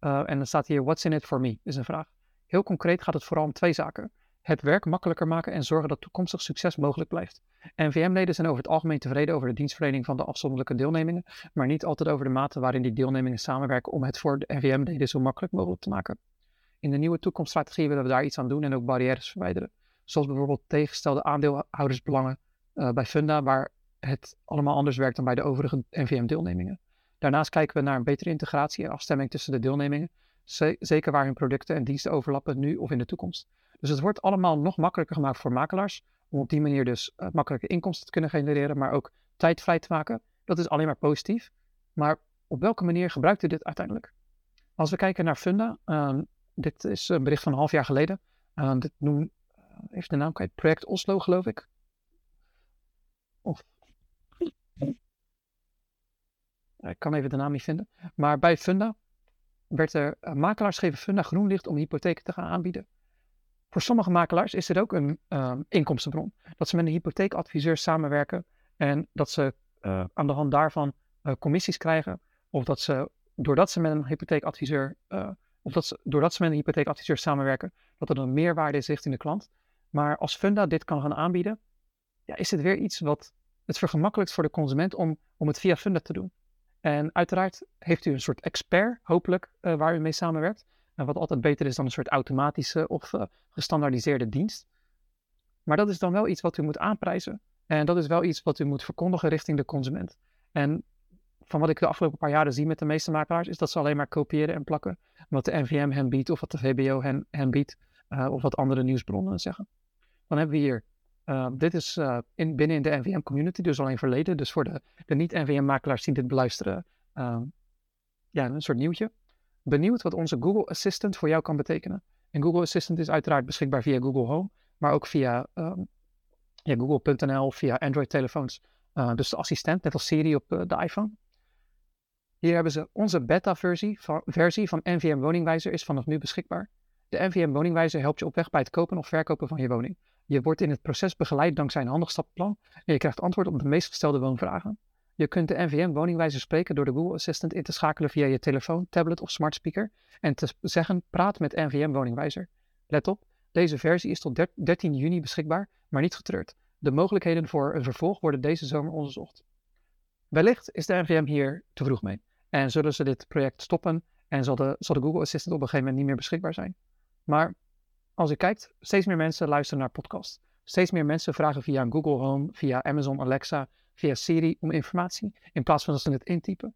Uh, en dan staat hier, what's in it for me, is een vraag. Heel concreet gaat het vooral om twee zaken. Het werk makkelijker maken en zorgen dat toekomstig succes mogelijk blijft. N V M-leden zijn over het algemeen tevreden over de dienstverlening van de afzonderlijke deelnemingen, maar niet altijd over de mate waarin die deelnemingen samenwerken om het voor de N V M-leden zo makkelijk mogelijk te maken. In de nieuwe toekomststrategie willen we daar iets aan doen en ook barrières verwijderen. Zoals bijvoorbeeld tegengestelde aandeelhoudersbelangen uh, bij Funda, waar het allemaal anders werkt dan bij de overige N V M-deelnemingen. Daarnaast kijken we naar een betere integratie en afstemming tussen de deelnemingen, z- zeker waar hun producten en diensten overlappen nu of in de toekomst. Dus het wordt allemaal nog makkelijker gemaakt voor makelaars, om op die manier dus uh, makkelijke inkomsten te kunnen genereren, maar ook tijd vrij te maken. Dat is alleen maar positief. Maar op welke manier gebruikt u dit uiteindelijk? Als we kijken naar Funda, uh, dit is een bericht van een half jaar geleden. Uh, dit noemt, uh, heeft de naam kwijt, Project Oslo geloof ik. Of... Ik kan even de naam niet vinden. Maar bij Funda werd er, uh, makelaars geven Funda groen licht om hypotheken te gaan aanbieden. Voor sommige makelaars is dit ook een um, inkomstenbron. Dat ze met een hypotheekadviseur samenwerken en dat ze uh, aan de hand daarvan uh, commissies krijgen. Of dat ze, doordat ze met een hypotheekadviseur, uh, of dat ze, doordat ze met een hypotheekadviseur samenwerken, dat er een meerwaarde is richting de klant. Maar als Funda dit kan gaan aanbieden, ja, is dit weer iets wat het vergemakkelijkt voor de consument om, om het via Funda te doen. En uiteraard heeft u een soort expert, hopelijk, uh, waar u mee samenwerkt. Uh, wat altijd beter is dan een soort automatische of uh, gestandaardiseerde dienst. Maar dat is dan wel iets wat u moet aanprijzen. En dat is wel iets wat u moet verkondigen richting de consument. En van wat ik de afgelopen paar jaren zie met de meeste makelaars, is dat ze alleen maar kopiëren en plakken wat de N V M hen biedt of wat de V B O hen, hen biedt. Uh, of wat andere nieuwsbronnen zeggen. Dan hebben we hier, uh, dit is uh, in, binnen in de N V M community, dus alleen verleden. Dus voor de, de niet-N V M makelaars die dit beluisteren, uh, ja, een soort nieuwtje. Benieuwd wat onze Google Assistant voor jou kan betekenen. En Google Assistant is uiteraard beschikbaar via Google Home, maar ook via um, ja, google punt n l, via Android-telefoons. Uh, dus de assistent, net als Siri op uh, de iPhone. Hier hebben ze onze beta-versie van, versie van N V M Woningwijzer is vanaf nu beschikbaar. De N V M Woningwijzer helpt je op weg bij het kopen of verkopen van je woning. Je wordt in het proces begeleid dankzij een handig stappenplan en je krijgt antwoord op de meest gestelde woonvragen. Je kunt de N V M Woningwijzer spreken door de Google Assistant in te schakelen via je telefoon, tablet of smart speaker en te zeggen praat met N V M Woningwijzer. Let op, deze versie is tot dertien juni beschikbaar, maar niet getreurd. De mogelijkheden voor een vervolg worden deze zomer onderzocht. Wellicht is de N V M hier te vroeg mee en zullen ze dit project stoppen en zal de, zal de Google Assistant op een gegeven moment niet meer beschikbaar zijn. Maar als u kijkt, steeds meer mensen luisteren naar podcasts. Steeds meer mensen vragen via een Google Home, via Amazon Alexa, via Siri om informatie, in plaats van dat ze het intypen.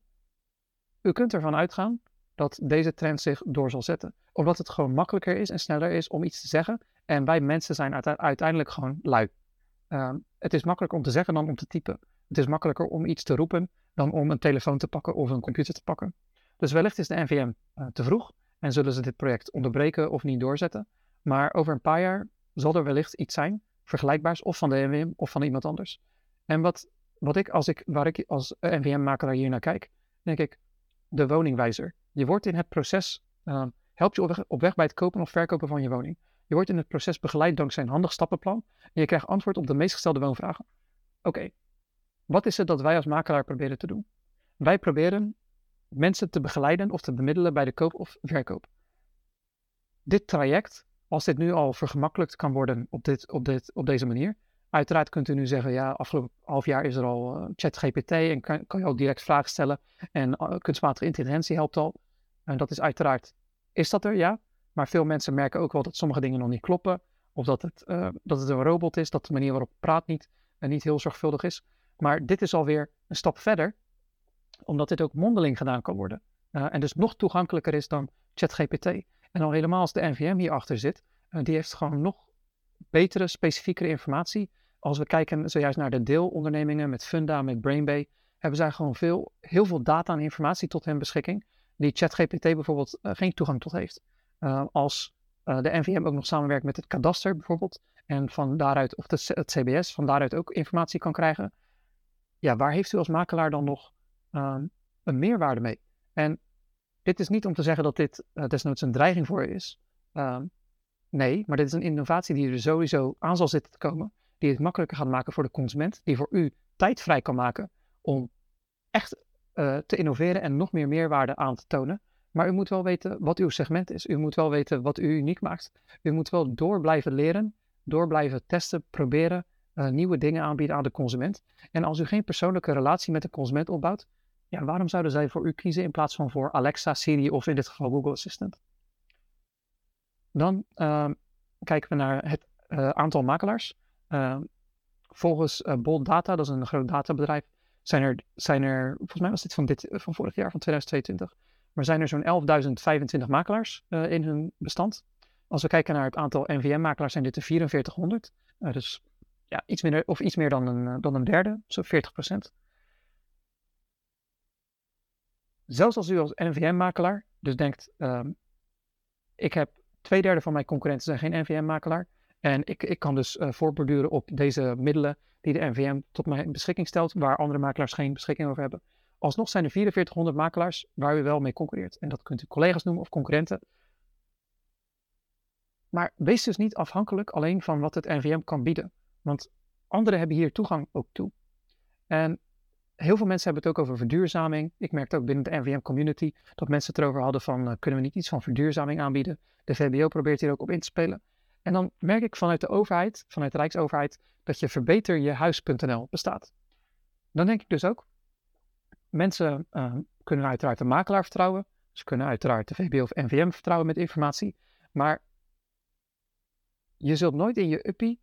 U kunt ervan uitgaan dat deze trend zich door zal zetten, omdat het gewoon makkelijker is en sneller is om iets te zeggen. En wij mensen zijn uiteindelijk gewoon lui. Um, het is makkelijker om te zeggen dan om te typen. Het is makkelijker om iets te roepen dan om een telefoon te pakken of een computer te pakken. Dus wellicht is de N V M uh, te vroeg en zullen ze dit project onderbreken of niet doorzetten. Maar over een paar jaar zal er wellicht iets zijn, vergelijkbaars of van de N V M of van iemand anders. En wat... Wat ik, als ik, waar ik als N V M-makelaar hier naar kijk, denk ik, de woningwijzer. Je wordt in het proces, uh, helpt je op weg, op weg bij het kopen of verkopen van je woning. Je wordt in het proces begeleid dankzij een handig stappenplan en je krijgt antwoord op de meest gestelde woonvragen. Oké, okay. Wat is het dat wij als makelaar proberen te doen? Wij proberen mensen te begeleiden of te bemiddelen bij de koop of verkoop. Dit traject, als dit nu al vergemakkelijkt kan worden op, dit, op, dit, op deze manier... Uiteraard kunt u nu zeggen, ja, afgelopen half jaar is er al uh, ChatGPT en kan, kan je al direct vragen stellen en uh, kunstmatige intelligentie helpt al. En dat is uiteraard, is dat er, ja. Maar veel mensen merken ook wel dat sommige dingen nog niet kloppen of dat het, uh, dat het een robot is, dat de manier waarop het praat niet, uh, niet heel zorgvuldig is. Maar dit is alweer een stap verder, omdat dit ook mondeling gedaan kan worden. Uh, en dus nog toegankelijker is dan ChatGPT. En al helemaal als de N V M hierachter zit, uh, die heeft gewoon nog betere, specifiekere informatie. Als we kijken zojuist naar de deelondernemingen met Funda, met BrainBay, hebben zij gewoon veel, heel veel data en informatie tot hun beschikking, die ChatGPT bijvoorbeeld uh, geen toegang tot heeft. Uh, als uh, de N V M ook nog samenwerkt met het kadaster bijvoorbeeld, en van daaruit, of de, het C B S, van daaruit ook informatie kan krijgen, ja, waar heeft u als makelaar dan nog um, een meerwaarde mee? En dit is niet om te zeggen dat dit uh, desnoods een dreiging voor je is. Um, nee, maar dit is een innovatie die er sowieso aan zal zitten te komen. Die het makkelijker gaat maken voor de consument. Die voor u tijd vrij kan maken om echt uh, te innoveren en nog meer meerwaarde aan te tonen. Maar u moet wel weten wat uw segment is. U moet wel weten wat u uniek maakt. U moet wel door blijven leren, door blijven testen, proberen, uh, nieuwe dingen aanbieden aan de consument. En als u geen persoonlijke relatie met de consument opbouwt, ja, waarom zouden zij voor u kiezen in plaats van voor Alexa, Siri of in dit geval Google Assistant? Dan uh, kijken we naar het uh, aantal makelaars. Uh, volgens uh, Bold Data, dat is een groot databedrijf, zijn er, zijn er, volgens mij was dit van, dit, van vorig jaar, van tweeduizend tweeëntwintig... maar zijn er zo'n elfduizend vijfentwintig makelaars uh, in hun bestand. Als we kijken naar het aantal N V M-makelaars zijn dit er vierenveertighonderd. Uh, dus ja, iets minder, of iets meer dan een, dan een derde, zo'n veertig procent. Zelfs als u als N V M-makelaar dus denkt, um, ik heb twee derde van mijn concurrenten zijn geen N V M-makelaar. En ik, ik kan dus uh, voortborduren op deze middelen die de N V M tot mijn beschikking stelt, waar andere makelaars geen beschikking over hebben. Alsnog zijn er vierenveertighonderd makelaars waar u wel mee concurreert. En dat kunt u collega's noemen of concurrenten. Maar wees dus niet afhankelijk alleen van wat het N V M kan bieden. Want anderen hebben hier toegang ook toe. En heel veel mensen hebben het ook over verduurzaming. Ik merkte ook binnen de N V M-community dat mensen het erover hadden van... Uh, kunnen we niet iets van verduurzaming aanbieden? De V B O probeert hier ook op in te spelen. En dan merk ik vanuit de overheid, vanuit de Rijksoverheid... dat je verbeterjehuis punt n l bestaat. Dan denk ik dus ook... Mensen uh, kunnen uiteraard de makelaar vertrouwen. Ze kunnen uiteraard de V B O of N V M vertrouwen met informatie. Maar je zult nooit in je uppie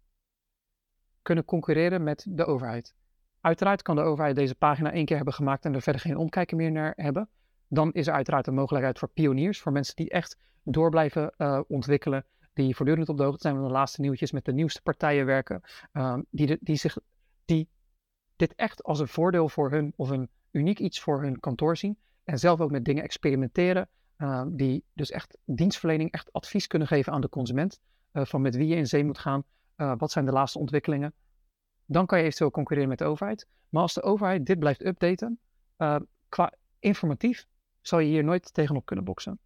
kunnen concurreren met de overheid. Uiteraard kan de overheid deze pagina één keer hebben gemaakt en er verder geen omkijken meer naar hebben. Dan is er uiteraard een mogelijkheid voor pioniers, voor mensen die echt door blijven uh, ontwikkelen. Die voortdurend op de hoogte zijn van de laatste nieuwtjes, met de nieuwste partijen werken. Uh, die, de, die, zich, die dit echt als een voordeel voor hun of een... uniek iets voor hun kantoor zien en zelf ook met dingen experimenteren uh, die dus echt dienstverlening, echt advies kunnen geven aan de consument uh, van met wie je in zee moet gaan, uh, wat zijn de laatste ontwikkelingen. Dan kan je eventueel concurreren met de overheid. Maar als de overheid dit blijft updaten, uh, qua informatief zal je hier nooit tegenop kunnen boksen.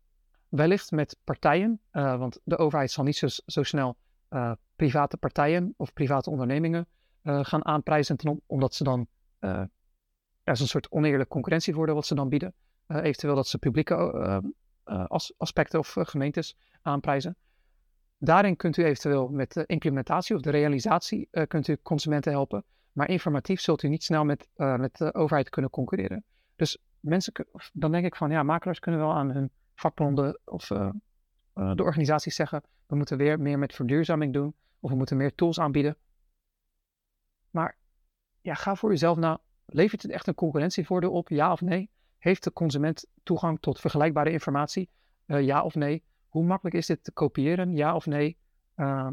Wellicht met partijen, uh, want de overheid zal niet zo, zo snel uh, private partijen of private ondernemingen uh, gaan aanprijzen, ten, omdat ze dan... Uh, Er is een soort oneerlijk concurrentievoordeel wat ze dan bieden. Uh, eventueel dat ze publieke uh, uh, as- aspecten of uh, gemeentes aanprijzen. Daarin kunt u eventueel met de implementatie of de realisatie uh, kunt u consumenten helpen. Maar informatief zult u niet snel met, uh, met de overheid kunnen concurreren. Dus mensen, dan denk ik van ja, makelaars kunnen wel aan hun vakbonden of uh, uh, de organisaties zeggen. We moeten weer meer met verduurzaming doen. Of we moeten meer tools aanbieden. Maar ja, ga voor uzelf na. Levert het echt een concurrentievoordeel op, ja of nee? Heeft de consument toegang tot vergelijkbare informatie, uh, ja of nee? Hoe makkelijk is dit te kopiëren, ja of nee? Uh,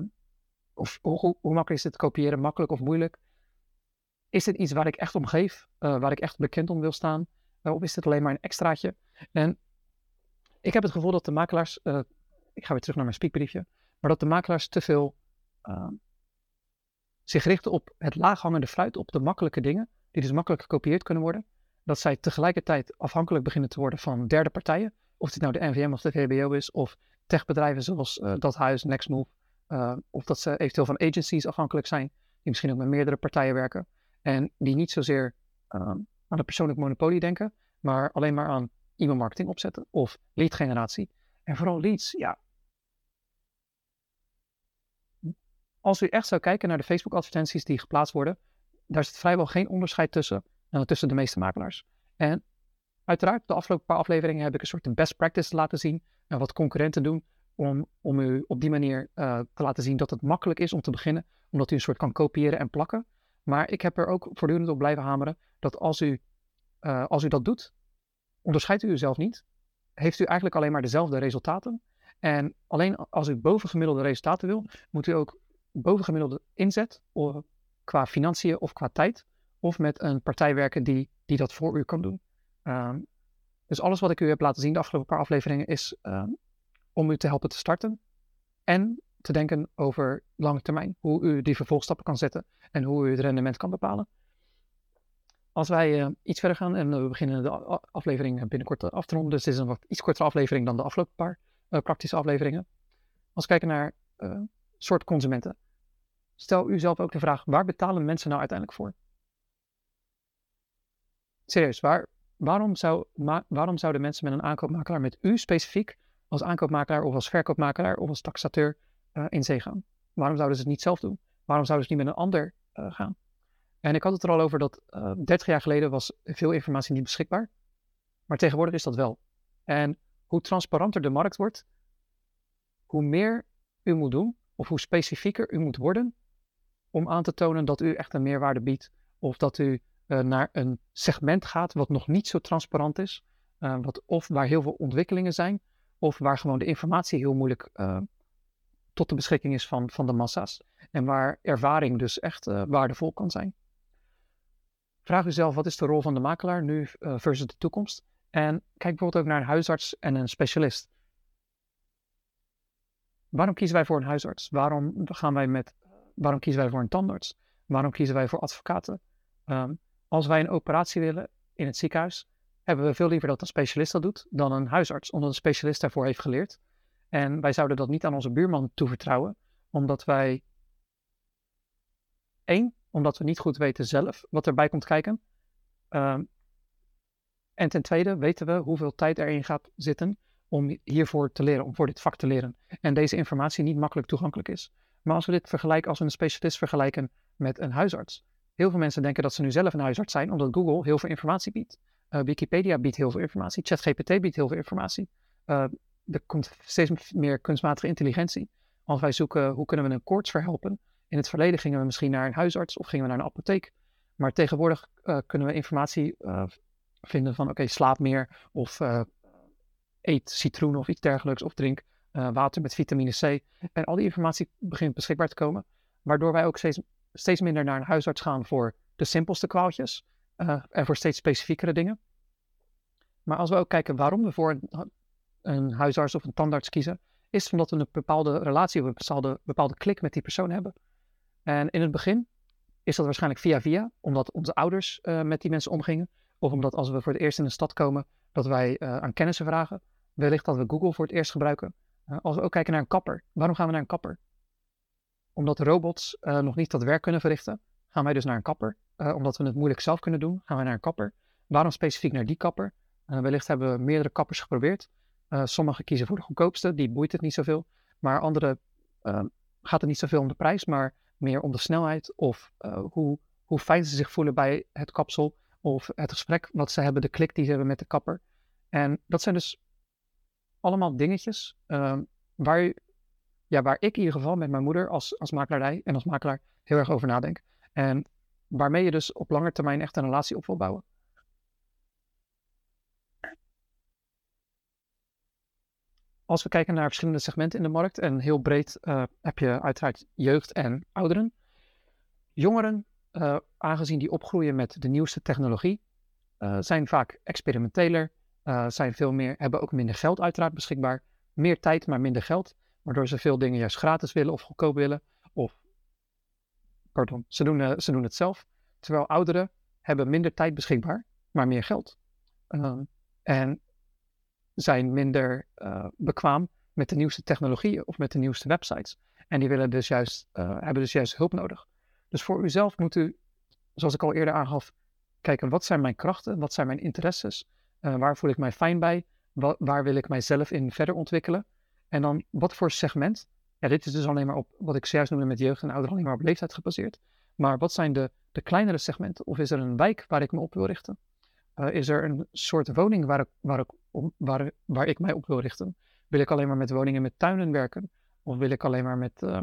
of hoe, hoe makkelijk is dit te kopiëren, makkelijk of moeilijk? Is dit iets waar ik echt om geef, uh, waar ik echt bekend om wil staan? Uh, of is dit alleen maar een extraatje? En ik heb het gevoel dat de makelaars, uh, ik ga weer terug naar mijn speakbriefje, maar dat de makelaars te veel uh, zich richten op het laaghangende fruit, op de makkelijke dingen, die dus makkelijk gekopieerd kunnen worden, dat zij tegelijkertijd afhankelijk beginnen te worden van derde partijen, of dit nou de N V M of de V B O is, of techbedrijven zoals uh, Dathuis, Nextmove, uh, of dat ze eventueel van agencies afhankelijk zijn, die misschien ook met meerdere partijen werken, en die niet zozeer uh, aan een persoonlijk monopolie denken, maar alleen maar aan e-mail marketing opzetten, of lead generatie. En vooral leads, ja. Als u echt zou kijken naar de Facebook advertenties die geplaatst worden, daar zit vrijwel geen onderscheid tussen, uh, tussen de meeste makelaars. En uiteraard, de afgelopen paar afleveringen heb ik een soort best practice laten zien, uh, wat concurrenten doen, om, om u op die manier uh, te laten zien dat het makkelijk is om te beginnen, omdat u een soort kan kopiëren en plakken. Maar ik heb er ook voortdurend op blijven hameren, dat als u, uh, als u dat doet, onderscheidt u uzelf niet, heeft u eigenlijk alleen maar dezelfde resultaten. En alleen als u bovengemiddelde resultaten wil, moet u ook bovengemiddelde inzet, of qua financiën of qua tijd, of met een partij werken die, die dat voor u kan doen. Um, dus alles wat ik u heb laten zien de afgelopen paar afleveringen is um, om u te helpen te starten en te denken over lange termijn, hoe u die vervolgstappen kan zetten en hoe u het rendement kan bepalen. Als wij uh, iets verder gaan en we beginnen de aflevering binnenkort af te ronden, dus het is een wat iets kortere aflevering dan de afgelopen paar uh, praktische afleveringen. Als we kijken naar uh, soort consumenten, stel u zelf ook de vraag, waar betalen mensen nou uiteindelijk voor? Serieus, waar, waarom, zou, ma, waarom zouden mensen met een aankoopmakelaar, met u specifiek, als aankoopmakelaar of als verkoopmakelaar of als taxateur uh, in zee gaan? Waarom zouden ze het niet zelf doen? Waarom zouden ze niet met een ander uh, gaan? En ik had het er al over dat uh, dertig jaar geleden was veel informatie niet beschikbaar. Maar tegenwoordig is dat wel. En hoe transparanter de markt wordt, hoe meer u moet doen of hoe specifieker u moet worden om aan te tonen dat u echt een meerwaarde biedt of dat u uh, naar een segment gaat wat nog niet zo transparant is. Uh, wat, of waar heel veel ontwikkelingen zijn of waar gewoon de informatie heel moeilijk uh, tot de beschikking is van, van de massa's. En waar ervaring dus echt uh, waardevol kan zijn. Vraag uzelf, wat is de rol van de makelaar nu uh, versus de toekomst? En kijk bijvoorbeeld ook naar een huisarts en een specialist. Waarom kiezen wij voor een huisarts? Waarom, gaan wij met, waarom kiezen wij voor een tandarts? Waarom kiezen wij voor advocaten? Um, als wij een operatie willen in het ziekenhuis, hebben we veel liever dat een specialist dat doet dan een huisarts, omdat een specialist daarvoor heeft geleerd. En wij zouden dat niet aan onze buurman toevertrouwen, omdat wij... Eén, omdat we niet goed weten zelf wat erbij komt kijken. Um, en ten tweede weten we hoeveel tijd erin gaat zitten om hiervoor te leren, om voor dit vak te leren. En deze informatie niet makkelijk toegankelijk is. Maar als we dit vergelijken, als we een specialist vergelijken met een huisarts. Heel veel mensen denken dat ze nu zelf een huisarts zijn, omdat Google heel veel informatie biedt. Uh, Wikipedia biedt heel veel informatie. ChatGPT biedt heel veel informatie. Uh, er komt steeds meer kunstmatige intelligentie. Als wij zoeken, hoe kunnen we een koorts verhelpen? In het verleden gingen we misschien naar een huisarts of gingen we naar een apotheek. Maar tegenwoordig uh, kunnen we informatie uh, vinden van oké, okay, slaap meer of uh, eet citroen of iets dergelijks of drink uh, water met vitamine C. En al die informatie begint beschikbaar te komen. Waardoor wij ook steeds, steeds minder naar een huisarts gaan voor de simpelste kwaaltjes uh, en voor steeds specifiekere dingen. Maar als we ook kijken waarom we voor een, een huisarts of een tandarts kiezen, is omdat we een bepaalde relatie of een bepaalde, bepaalde klik met die persoon hebben. En in het begin is dat waarschijnlijk via via, omdat onze ouders uh, met die mensen omgingen. Of omdat als we voor het eerst in een stad komen, dat wij uh, aan kennissen vragen. Wellicht dat we Google voor het eerst gebruiken. Uh, als we ook kijken naar een kapper. Waarom gaan we naar een kapper? Omdat robots uh, nog niet dat werk kunnen verrichten, gaan wij dus naar een kapper. Uh, omdat we het moeilijk zelf kunnen doen, gaan wij naar een kapper. Waarom specifiek naar die kapper? Uh, wellicht hebben we meerdere kappers geprobeerd. Uh, sommigen kiezen voor de goedkoopste, die boeit het niet zoveel. Maar anderen uh, gaat het niet zoveel om de prijs, maar meer om de snelheid of uh, hoe, hoe fijn ze zich voelen bij het kapsel of het gesprek wat ze hebben, de klik die ze hebben met de kapper. En dat zijn dus allemaal dingetjes uh, waar, u, ja, waar ik in ieder geval met mijn moeder als, als makelaarij en als makelaar heel erg over nadenk. En waarmee je dus op lange termijn echt een relatie op wil bouwen. Als we kijken naar verschillende segmenten in de markt en heel breed uh, heb je uiteraard jeugd en ouderen. Jongeren, uh, aangezien die opgroeien met de nieuwste technologie, uh, zijn vaak experimenteler, uh, zijn veel meer, hebben ook minder geld uiteraard beschikbaar. Meer tijd, maar minder geld, waardoor ze veel dingen juist gratis willen of goedkoop willen. Of, pardon, ze doen, uh, ze doen het zelf. Terwijl ouderen hebben minder tijd beschikbaar, maar meer geld. Uh, en... zijn minder uh, bekwaam met de nieuwste technologieën of met de nieuwste websites. En die willen dus juist, uh, hebben dus juist hulp nodig. Dus voor uzelf moet u, zoals ik al eerder aangaf, kijken wat zijn mijn krachten, wat zijn mijn interesses, uh, waar voel ik mij fijn bij, wa- waar wil ik mijzelf in verder ontwikkelen. En dan wat voor segment, ja, dit is dus alleen maar op wat ik zojuist noemde met jeugd en ouderen, alleen maar op leeftijd gebaseerd. Maar wat zijn de, de kleinere segmenten? Of is er een wijk waar ik me op wil richten? Uh, is er een soort woning waar ik, waar, ik om, waar, waar ik mij op wil richten? Wil ik alleen maar met woningen met tuinen werken? Of wil ik alleen maar met uh,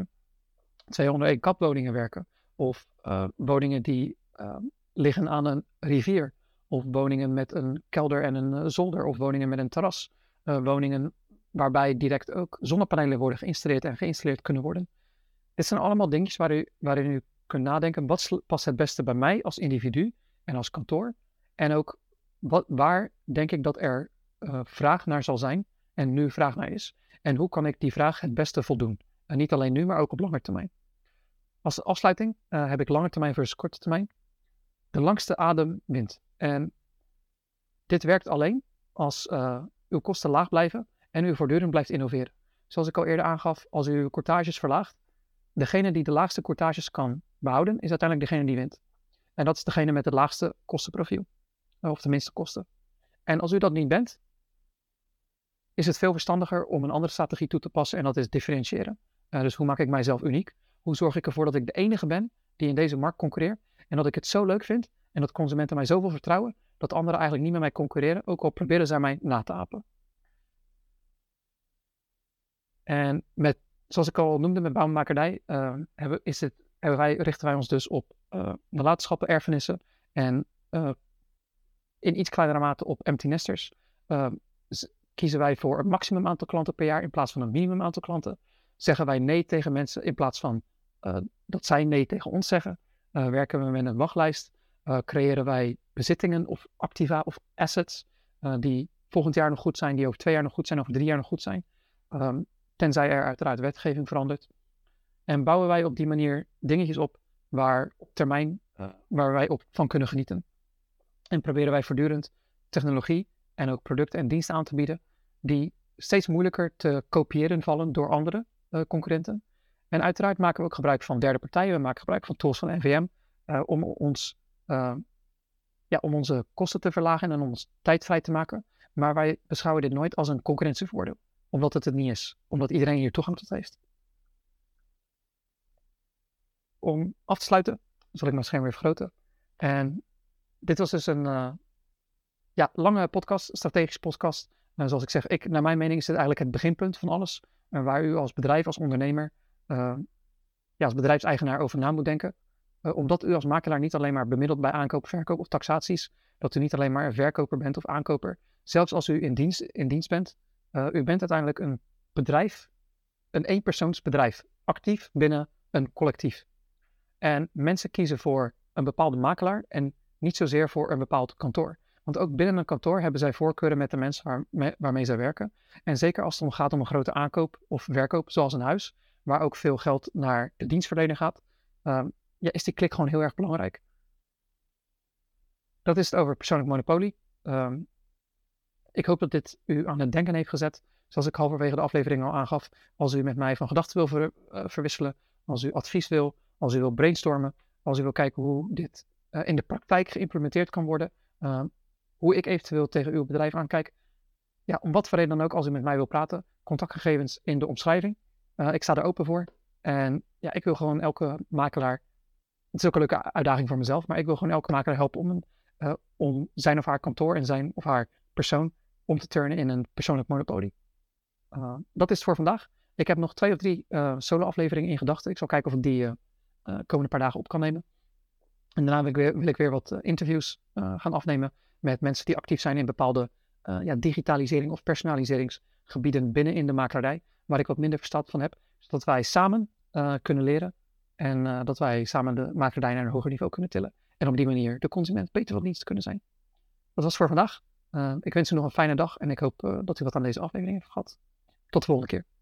twee honderd één kapwoningen werken? Of uh, woningen die uh, liggen aan een rivier? Of woningen met een kelder en een uh, zolder? Of woningen met een terras? Uh, woningen waarbij direct ook zonnepanelen worden geïnstalleerd en geïnstalleerd kunnen worden. Dit zijn allemaal dingetjes waar u, waarin u kunt nadenken. Wat past het beste bij mij als individu en als kantoor? En ook... Wat, waar denk ik dat er uh, vraag naar zal zijn en nu vraag naar is? En hoe kan ik die vraag het beste voldoen? En niet alleen nu, maar ook op lange termijn. Als afsluiting uh, heb ik lange termijn versus korte termijn. De langste adem wint. En dit werkt alleen als uh, uw kosten laag blijven en u voortdurend blijft innoveren. Zoals ik al eerder aangaf, als u uw courtages verlaagt, degene die de laagste courtages kan behouden, is uiteindelijk degene die wint. En dat is degene met het laagste kostenprofiel. Of de minste kosten. En als u dat niet bent, is het veel verstandiger om een andere strategie toe te passen en dat is differentiëren. Uh, dus hoe maak ik mijzelf uniek? Hoe zorg ik ervoor dat ik de enige ben die in deze markt concurreert en dat ik het zo leuk vind en dat consumenten mij zoveel vertrouwen dat anderen eigenlijk niet met mij concurreren, ook al proberen zij mij na te apen. En met, zoals ik al noemde, met bouwmakerij uh, hebben, is het, hebben wij, richten wij ons dus op uh, nalatenschappen, erfenissen en uh, in iets kleinere mate op empty nesters. Uh, kiezen wij voor een maximum aantal klanten per jaar in plaats van een minimum aantal klanten. Zeggen wij nee tegen mensen in plaats van uh, dat zij nee tegen ons zeggen. Uh, werken we met een wachtlijst. Uh, creëren wij bezittingen of activa of assets uh, die volgend jaar nog goed zijn, die over twee jaar nog goed zijn, over drie jaar nog goed zijn. Um, tenzij er uiteraard wetgeving verandert. En bouwen wij op die manier dingetjes op waar op termijn uh, waar wij op van kunnen genieten. En proberen wij voortdurend technologie en ook producten en diensten aan te bieden die steeds moeilijker te kopiëren vallen door andere uh, concurrenten. En uiteraard maken we ook gebruik van derde partijen. We maken gebruik van tools van N V M uh, om, ons, uh, ja, om onze kosten te verlagen en om ons tijd vrij te maken. Maar wij beschouwen dit nooit als een concurrentievoordeel, omdat het het niet is, omdat iedereen hier toegang tot heeft. Om af te sluiten, zal ik mijn scherm weer vergroten. En dit was dus een uh, ja, lange podcast, strategische podcast. En zoals ik zeg, ik, naar mijn mening is dit eigenlijk het beginpunt van alles. En waar u als bedrijf, als ondernemer, uh, ja, als bedrijfseigenaar over na moet denken. Uh, omdat u als makelaar niet alleen maar bemiddelt bij aankoop, verkoop of taxaties. Dat u niet alleen maar een verkoper bent of aankoper. Zelfs als u in dienst, in dienst bent. Uh, u bent uiteindelijk een bedrijf, een eenpersoonsbedrijf. Actief binnen een collectief. En mensen kiezen voor een bepaalde makelaar en niet zozeer voor een bepaald kantoor. Want ook binnen een kantoor hebben zij voorkeuren met de mensen waar, me, waarmee zij werken. En zeker als het om gaat om een grote aankoop of verkoop, zoals een huis, waar ook veel geld naar de dienstverlening gaat, um, ja, is die klik gewoon heel erg belangrijk. Dat is het over persoonlijk monopolie. Um, ik hoop dat dit u aan het denken heeft gezet. Zoals ik halverwege de aflevering al aangaf, als u met mij van gedachten wil ver, uh, verwisselen, als u advies wil, als u wil brainstormen, als u wil kijken hoe dit uh, in de praktijk geïmplementeerd kan worden, uh, hoe ik eventueel tegen uw bedrijf aankijk. Ja, om wat voor reden dan ook, als u met mij wil praten, contactgegevens in de omschrijving. Uh, ik sta er open voor. En ja, ik wil gewoon elke makelaar, het is ook een leuke uitdaging voor mezelf, maar ik wil gewoon elke makelaar helpen om, een, uh, om zijn of haar kantoor en zijn of haar persoon om te turnen in een persoonlijk monopolie. Uh, dat is het voor vandaag. Ik heb nog twee of drie uh, solo afleveringen in gedachten. Ik zal kijken of ik die uh, uh, komende paar dagen op kan nemen. En daarna wil ik weer, wil ik weer wat uh, interviews uh, gaan afnemen met mensen die actief zijn in bepaalde uh, ja, digitalisering of personaliseringsgebieden binnen in de makelaarij, waar ik wat minder verstand van heb, zodat wij samen uh, kunnen leren en uh, dat wij samen de makelaarij naar een hoger niveau kunnen tillen. En op die manier de consument beter van dienst te kunnen zijn. Dat was het voor vandaag. Uh, ik wens u nog een fijne dag en ik hoop uh, dat u wat aan deze aflevering heeft gehad. Tot de volgende keer.